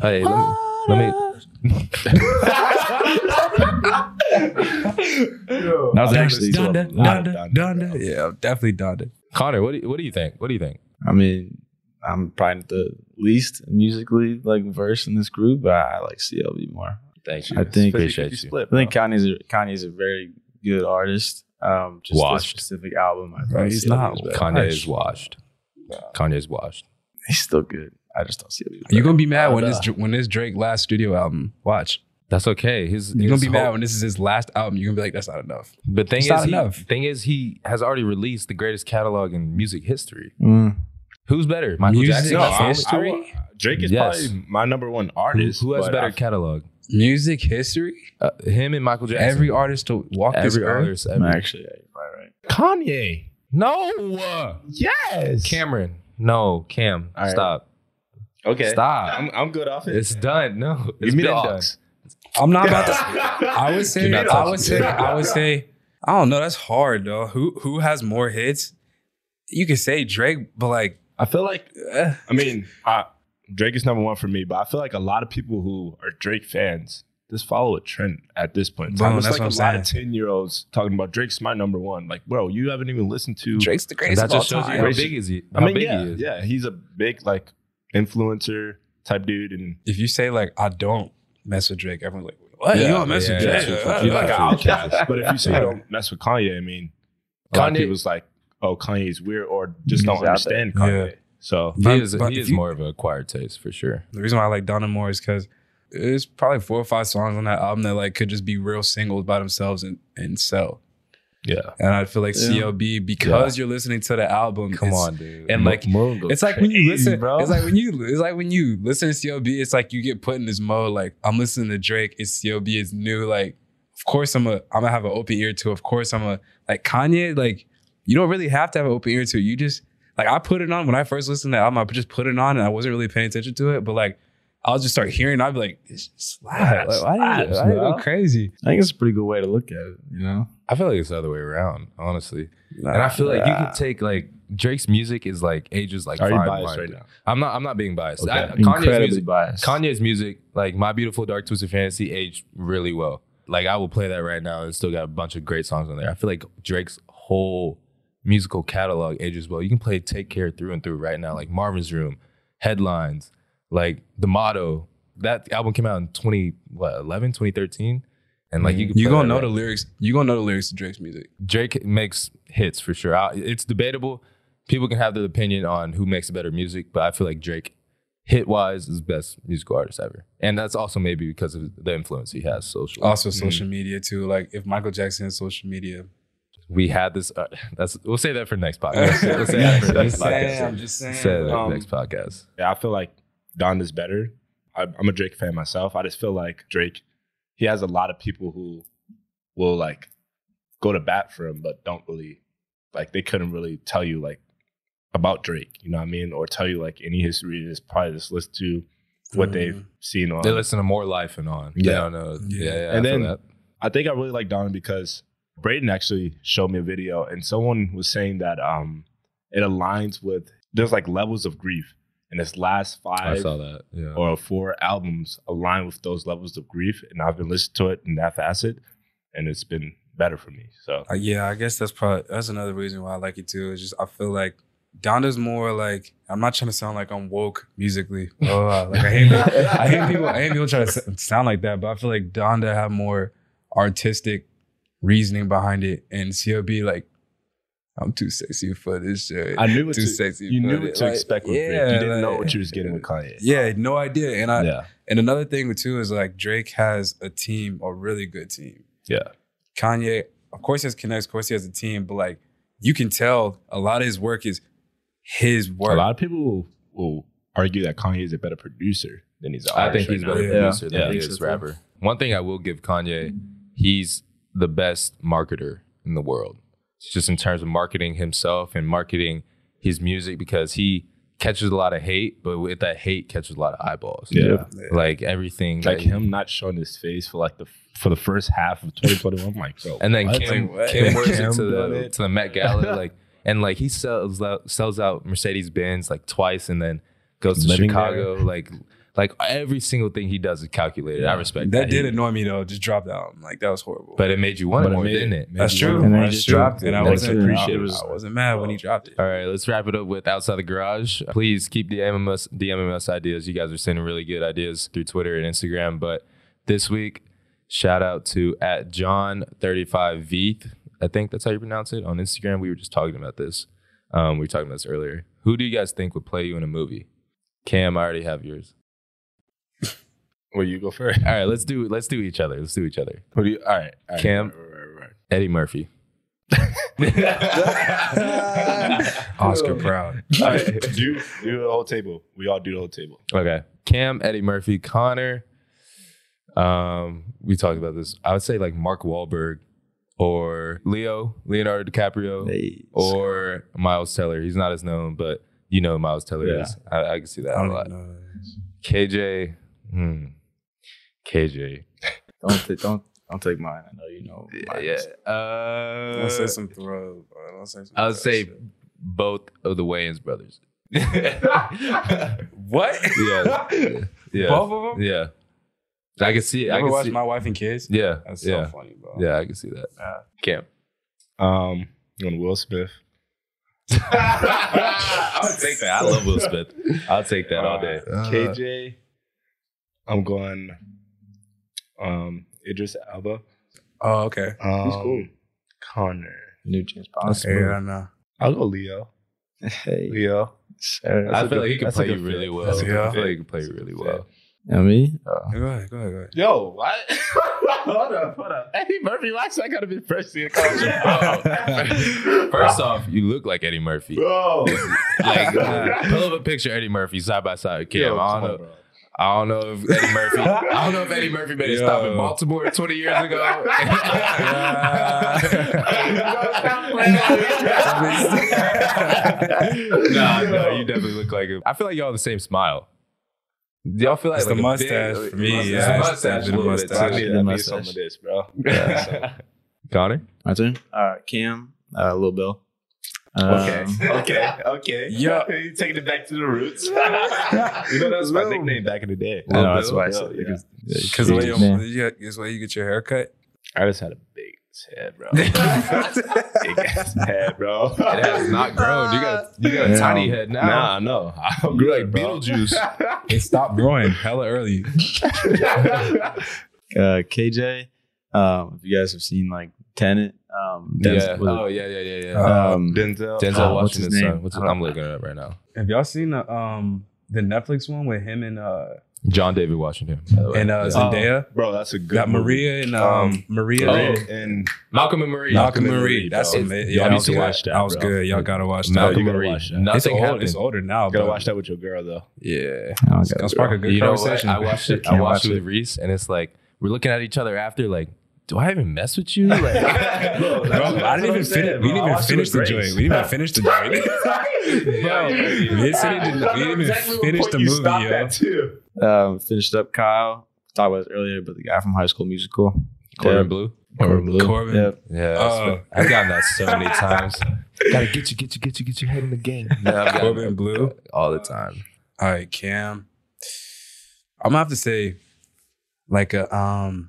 bro. Hey, let me... Yo, I was actually Donda, Donda, Donda, Donda. Yeah, definitely Donda. Connor, what do you, what do you think? What do you think? I mean, I'm probably the least musically like versed in this group, but I like C L B more. Thank you. I think appreciate you. Split, I think Kanye's a, Kanye's a very good artist. Um, just washed. This specific album, I think he's not. Kanye is washed. No. Kanye's washed. He's still good. I just don't see it. You're gonna be mad oh, when no. this when this Drake last studio album. Watch. That's okay. His, You're his gonna be whole, mad when this is his last album. You're gonna be like, that's not enough. But thing it's is, not he, enough. Thing is, he has already released the greatest catalog in music history. Mm. Who's better, Michael music Jackson? No, I, history. I, I, Drake is yes. probably my number one artist. Who, who has better I've, catalog? Music history? Uh, him and Michael Jackson. Every artist to walk every this earth. Every. Actually, yeah, you're probably right. Kanye. No. Yes. Cameron. No. Cam. Right. Stop. Okay. Stop. I'm, I'm good off it. It's done. No. It's been done. I'm not about to. I would say. I would say. I would say. I don't know. That's hard though. Who who has more hits? You could say Drake, but like I feel like. Uh, I mean. I, Drake is number one for me, but I feel like a lot of people who are Drake fans just follow a trend at this point. Bro, it's like a lot of ten-year-olds talking about Drake's my number one. Like, bro, you haven't even listened to Drake's the greatest. That just shows you how big is he? How big he is. Yeah, he's a big like influencer type dude. And if you say like I don't mess with Drake, everyone's like, what? You don't mess with Drake? You're like an outcast. But if you say you don't mess with Kanye, I mean, a lot of people's like, oh, Kanye's weird, or just don't understand Kanye. So he is, he is you, more of a acquired taste for sure. The reason why I like Donda more is because there's probably four or five songs on that album that like could just be real singles by themselves and, and sell. Yeah. And I feel like yeah. C L B, because yeah. you're listening to the album. Come on, dude. And like M- it's like when you listen, bro. It's like when you it's like when you listen to C L B, it's like you get put in this mode, like I'm listening to Drake, it's C L B, it's new. Like, of course I'm a I'm gonna have an open ear to. Of course I'm a like Kanye, like you don't really have to have an open ear to. You just Like, I put it on when I first listened to the album. I just put it on, and I wasn't really paying attention to it. But, like, I'll just start hearing it. I'll be like, it's just loud. Like, why did it go crazy? I think it's a pretty good way to look at it, you know? I feel like it's the other way around, honestly. Nah, and I feel nah. like you could take, like, Drake's music is, like, ages, like, Are five. Are you biased right now? I'm not, I'm not being biased. Okay. I, Incredibly Kanye's music, biased. Kanye's music, like, My Beautiful Dark Twisted Fantasy aged really well. Like, I will play that right now and still got a bunch of great songs on there. I feel like Drake's whole musical catalog ages well. You can play Take Care through and through right now, like Marvin's Room, Headlines, like The Motto. That album came out in twenty eleven, twenty thirteen, and like mm-hmm. you can play you gonna know right the now. lyrics. You gonna know the lyrics to Drake's music. Drake makes hits for sure. I, it's debatable. People can have their opinion on who makes better music, but I feel like Drake, hit wise, is best musical artist ever, and that's also maybe because of the influence he has socially. Also, mm-hmm. social media too. Like if Michael Jackson is social media. We had this. Uh, that's we'll say that for next podcast. We'll say that for next podcast. I'm just saying. Say that um, next podcast. Yeah, I feel like Donda's better. I, I'm a Drake fan myself. I just feel like Drake, he has a lot of people who will like go to bat for him, but don't really like. They couldn't really tell you like about Drake, you know what I mean, or tell you like any history. It's probably just listen to what mm. they've seen on. They listen to More Life and on. Yeah, they don't know. Yeah, yeah. And I then that. I think I really like Donda because Braden actually showed me a video, and someone was saying that um, it aligns with there's like levels of grief, and this last five I saw that. Yeah. or four albums align with those levels of grief, and I've been listening to it in that facet, and it's been better for me. So uh, yeah, I guess that's probably that's another reason why I like it too. It's just I feel like Donda's more like I'm not trying to sound like I'm woke musically. Oh, like I hate I hate people I hate people trying to sound like that, but I feel like Donda have more artistic reasoning behind it, and C L B like I'm too sexy for this shit. I knew what too to, sexy. You knew what to like, expect with yeah, Drake. You didn't like, know what you was getting with Kanye. Yeah, no idea. And I yeah. and another thing too is like Drake has a team, a really good team. Yeah. Kanye, of course, he has connects. Of course, he has a team. But like, you can tell a lot of his work is his work. A lot of people will argue that Kanye is a better producer than he's. An I think he's a right better yeah. producer than yeah, he is rapper. One thing I will give Kanye, he's the best marketer in the world. Just in terms of marketing himself and marketing his music, because he catches a lot of hate, but with that hate catches a lot of eyeballs. Yeah, yeah. Like everything. Like that, him not showing his face for like the for the first half of twenty twenty-one. I'm like, bro. And then what? Kim, like, Kim works into the to the Met Gala, like, and like he sells out, sells out Mercedes Benz like twice, and then goes to Living Chicago, there. like. Like every single thing he does is calculated. I respect that. That did annoy me though. Just dropped out. Like that was horrible. But it made you want it more, didn't it? That's true. And I just dropped it. I wasn't appreciative. I wasn't mad when he dropped it. All right, let's wrap it up with Outside the Garage. Please keep DMing us, DMing us ideas. You guys are sending really good ideas through Twitter and Instagram. But this week, shout out to at John thirty-five Veith. I think that's how you pronounce it on Instagram. We were just talking about this. Um, we were talking about this earlier. Who do you guys think would play you in a movie? Cam, I already have yours. Well, you go first. All right, let's do let's do each other. Let's do each other. Who do you? All right, all right Cam, all right, all right, all right. Eddie Murphy, Oscar Proud. All right, do do the whole table. We all do the whole table. Okay, Cam, Eddie Murphy, Connor. Um, we talked about this. I would say like Mark Wahlberg or Leo, Leonardo DiCaprio, hey, or Miles Teller. He's not as known, but you know who Miles Teller yeah. is. I, I can see that I a lot. Know. K J. Hmm. K J. Don't t- don't don't take mine. I know you know. Mine. Yeah. yeah. Uh, don't say some throw, bro. Don't say some I'll say shit. Both of the Wayans brothers. What? Yeah. yeah. Both of them? Yeah. I can see it. You ever I can watch see My Wife and Kids? Yeah. That's so yeah. funny, bro. Yeah, I can see that. Yeah. Cam. Um, you want Will Smith? I'll take that. I love Will Smith. I'll take that all, all right. day. Uh, K J. I'm going um, Idris Elba. Oh, okay. Um, He's cool. Connor. New James Bond. Yeah, I know. I'll go Leo. Hey. Leo. Sir, I, feel like good, good really well. I feel like he can play you really well. I feel like he can play you really well. You know me? Uh, go ahead, go ahead, go ahead. Yo, what? hold up, hold up. Eddie Murphy, why should I got to be fresh in college? First off, you look like Eddie Murphy. Bro. like, uh, pull up a picture of Eddie Murphy side by side with Kim. Yo, I don't know. I don't know if Eddie Murphy. I don't know if Eddie Murphy made a stop in Baltimore twenty years ago. nah, no, you definitely look like him. I feel like y'all have the same smile. Do y'all feel like it's like the mustache big, for me? Mustache, yeah, mustache, a little mustache. mustache. I need, I need some of this, bro. Yeah, so. Connor, my turn. Uh, Cam, uh, Lil Bill. Okay, um, okay, okay. Yeah, you're taking it back to the roots. you know, that was my nickname back in the day. I know, that's why I said it. Because the way you get your haircut? I just had a big head, bro. big ass head, bro. It has not grown. You got, you got a yeah. tiny head now. Nah, no. I grew like Beetlejuice. It stopped growing hella early. uh, K J, um, if you guys have seen like Tenet. Um, Denzel, yeah. Oh yeah, yeah, yeah, yeah. Um, Denzel, Denzel uh, Washington's son. What's his, I'm looking it up right now. Have y'all seen the um the Netflix one with him and uh John David Washington and uh, yeah. Zendaya? Oh, bro, that's a good. Got one. Maria and um, um Maria oh, and Malcolm and Marie. Malcolm and Marie. That's amazing. Y'all need to watch that. That was bro. good. Y'all gotta watch that. Malcolm and Marie. Nothing happened. It's older now. Gotta watch that with your girl though. Yeah, it's gonna spark a good conversation. I watched it. I watched it with Reese, and it's like we're looking at each other after like. Do I even mess with you? Like, bro, bro, I didn't even finish. We didn't even finish the joint. We didn't even finish the joint. Bro, we didn't even finish the movie, yo. Um, finished up Kyle. Talked about it earlier, but the guy from High School Musical, Corbin Blue. Corbin Blue. Corbin. Yep. Yeah, uh, I've gotten that so many times. Gotta get you, get you, get you, get your head in the game. Yeah, Corbin Blue all the time. All right, Cam. I'm gonna have to say, like a um.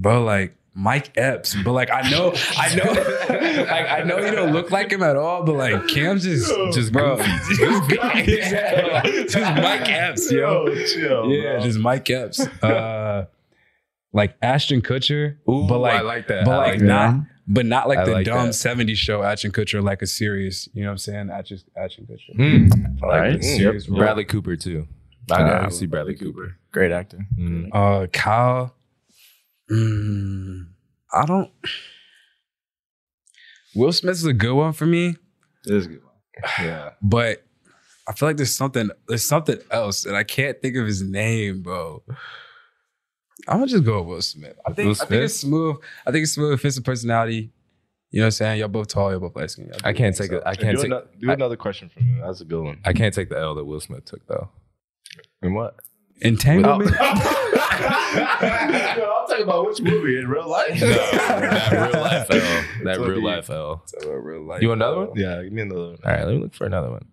Bro, like Mike Epps, but like I know, I know, like I know you don't look like him at all, but like Cam's just, just bro, just, yeah, just Mike Epps, yo, yo chill, yeah, bro. Just Mike Epps, uh, like Ashton Kutcher, Ooh, but like, I like that, but like, like not, But not like I the like dumb that. seventies show Ashton Kutcher, like a serious, you know what I'm saying? Ashton, Ashton Kutcher. Mm. I like right. serious yep. Bradley Cooper, too. I got to see Bradley Cooper. Cooper. Great actor. Mm. Uh, Kyle, mm, I don't. Will Smith is a good one for me. It is a good one. Yeah. But I feel like there's something, there's something else, and I can't think of his name, bro. I'm gonna just go with Will Smith. I think, Will Smith? I think it's smooth. I think it's smooth. Fits the personality. You know what I'm saying? Y'all both tall. Y'all both light skinned. I can't take it. I can't take. Another, do I, another question from you. That's a good one. I can't take the L that Will Smith took though. In what? Entanglement. I'm talking about which movie in real life. No, that real life L. That real, you, life L. real life. You want another L. one? Yeah, give me another one. All right, let me look for another one.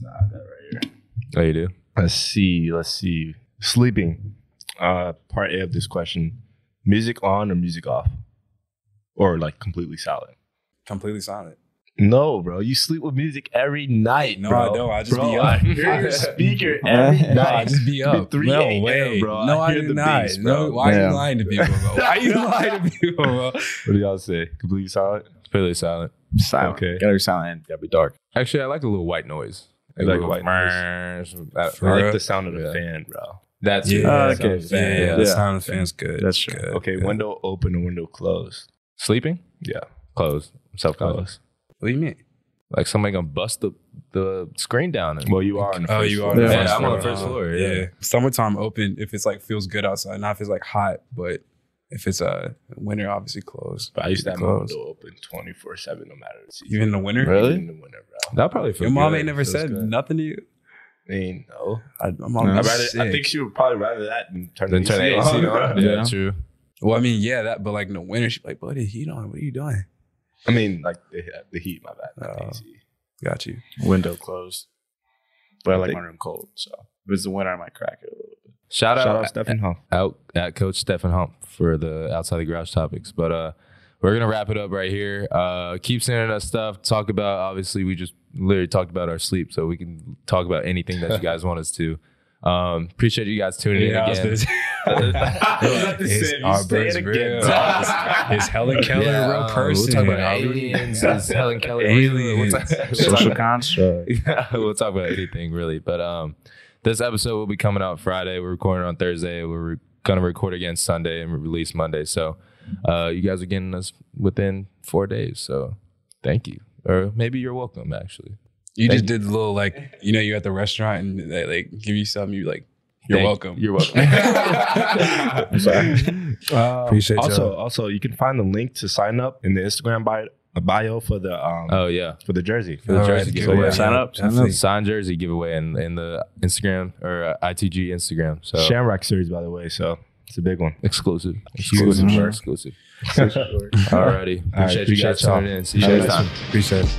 Nah, I got right here. Oh, you do? Let's see. Let's see. Sleeping. Uh, part A of this question: music on or music off, or like completely silent? Completely silent. No, bro, you sleep with music every night. No, bro. I don't. I just bro, be up. I hear your speaker every night. No, I just be up. three no a m, way, bro. No, I, I do not. Beats, no, why Damn. are you lying to people, bro? Why are you lying to people, bro? What do y'all say? Completely silent. Completely silent. Silent. Okay. Gotta be silent. Gotta be dark. Actually, I like a little white noise. I like, like white noise. noise. I like the sound of the yeah. fan, bro. That's yeah, uh, okay. Sound yeah, yeah, yeah. The sound of the fan's good. That's true. Good, okay, good. Window open or window closed? Sleeping? Yeah, closed. Self-conscious. What do you mean? Like somebody gonna bust the, the screen down? And well, you are. On the oh, first you floor. are. Yeah, yeah, I'm on the first floor. Yeah. yeah. Summertime open if it's like feels good outside. Not if it's like hot, but if it's uh winter, obviously closed. But I used to have my window open twenty-four seven, no matter the season. Even in the winter? Really? Even in the winter, bro. That probably feels good. Your mom ain't never said good. nothing to you. I mean, no. I, I'm on no rather, I think she would probably rather that than turn the A C on. on. Yeah, yeah, true. Well, I mean, yeah, that. But like in the winter, she's like, "Buddy, heat on. What are you doing?" I mean, like the, the heat. My bad. Not uh, A C. Got you. Window closed, but I like my room cold. So if it's the winter, I might crack it a little bit. Shout, Shout out, out Stephen Hump out at Coach Stephen Hump for the outside the garage topics. But uh, we're gonna wrap it up right here. Uh, keep sending us stuff. Talk about obviously we just. Literally talked about our sleep, so we can talk about anything that you guys want us to. Um, appreciate you guys tuning yeah, in again. It's our bird's real. Is Helen Keller yeah, a real person? Um, we'll talk about aliens. Is Helen Keller aliens? Social construct. Yeah, we'll talk about anything really. But um, this episode will be coming out Friday. We're recording on Thursday. We're re- gonna record again Sunday and release Monday. So uh, you guys are getting us within four days. So thank you. Or maybe you're welcome, actually. You Thank just you. did a little, like, you know, you're at the restaurant and they, like, give you something. You like, you're Thank welcome. You're welcome. I'm sorry. Um, Appreciate also, y'all. Also, you can find the link to sign up in the Instagram bio, bio for the um, oh yeah for the jersey. For the All jersey right, giveaway. So sign up. Sign up. Sign jersey giveaway in, in the Instagram or uh, I T G Instagram. So Shamrock series, by the way. So it's a big one. Exclusive. Exclusive. Exclusive. Exclusive. Alrighty. Appreciate, right, appreciate you guys tuning in. See you next time. Appreciate it.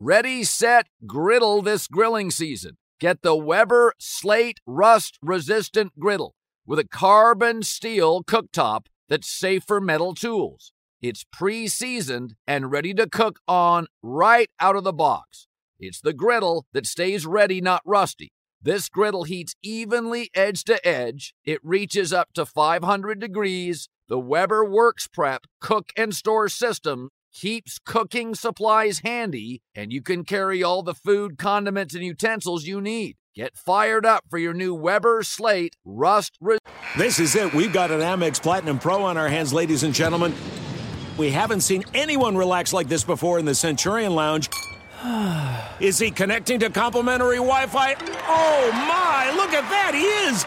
Ready, set, griddle this grilling season. Get the Weber Slate Rust-Resistant Griddle with a carbon steel cooktop that's safe for metal tools. It's pre-seasoned and ready to cook on right out of the box. It's the griddle that stays ready, not rusty. This griddle heats evenly edge to edge. It reaches up to five hundred degrees. The Weber Works Prep cook and store system keeps cooking supplies handy, and you can carry all the food, condiments, and utensils you need. Get fired up for your new Weber Slate Rust. Re- this is it. We've got an Amex Platinum Pro on our hands, ladies and gentlemen. We haven't seen anyone relax like this before in the Centurion Lounge. Is he connecting to complimentary Wi-Fi? Oh, my. Look at that. He is.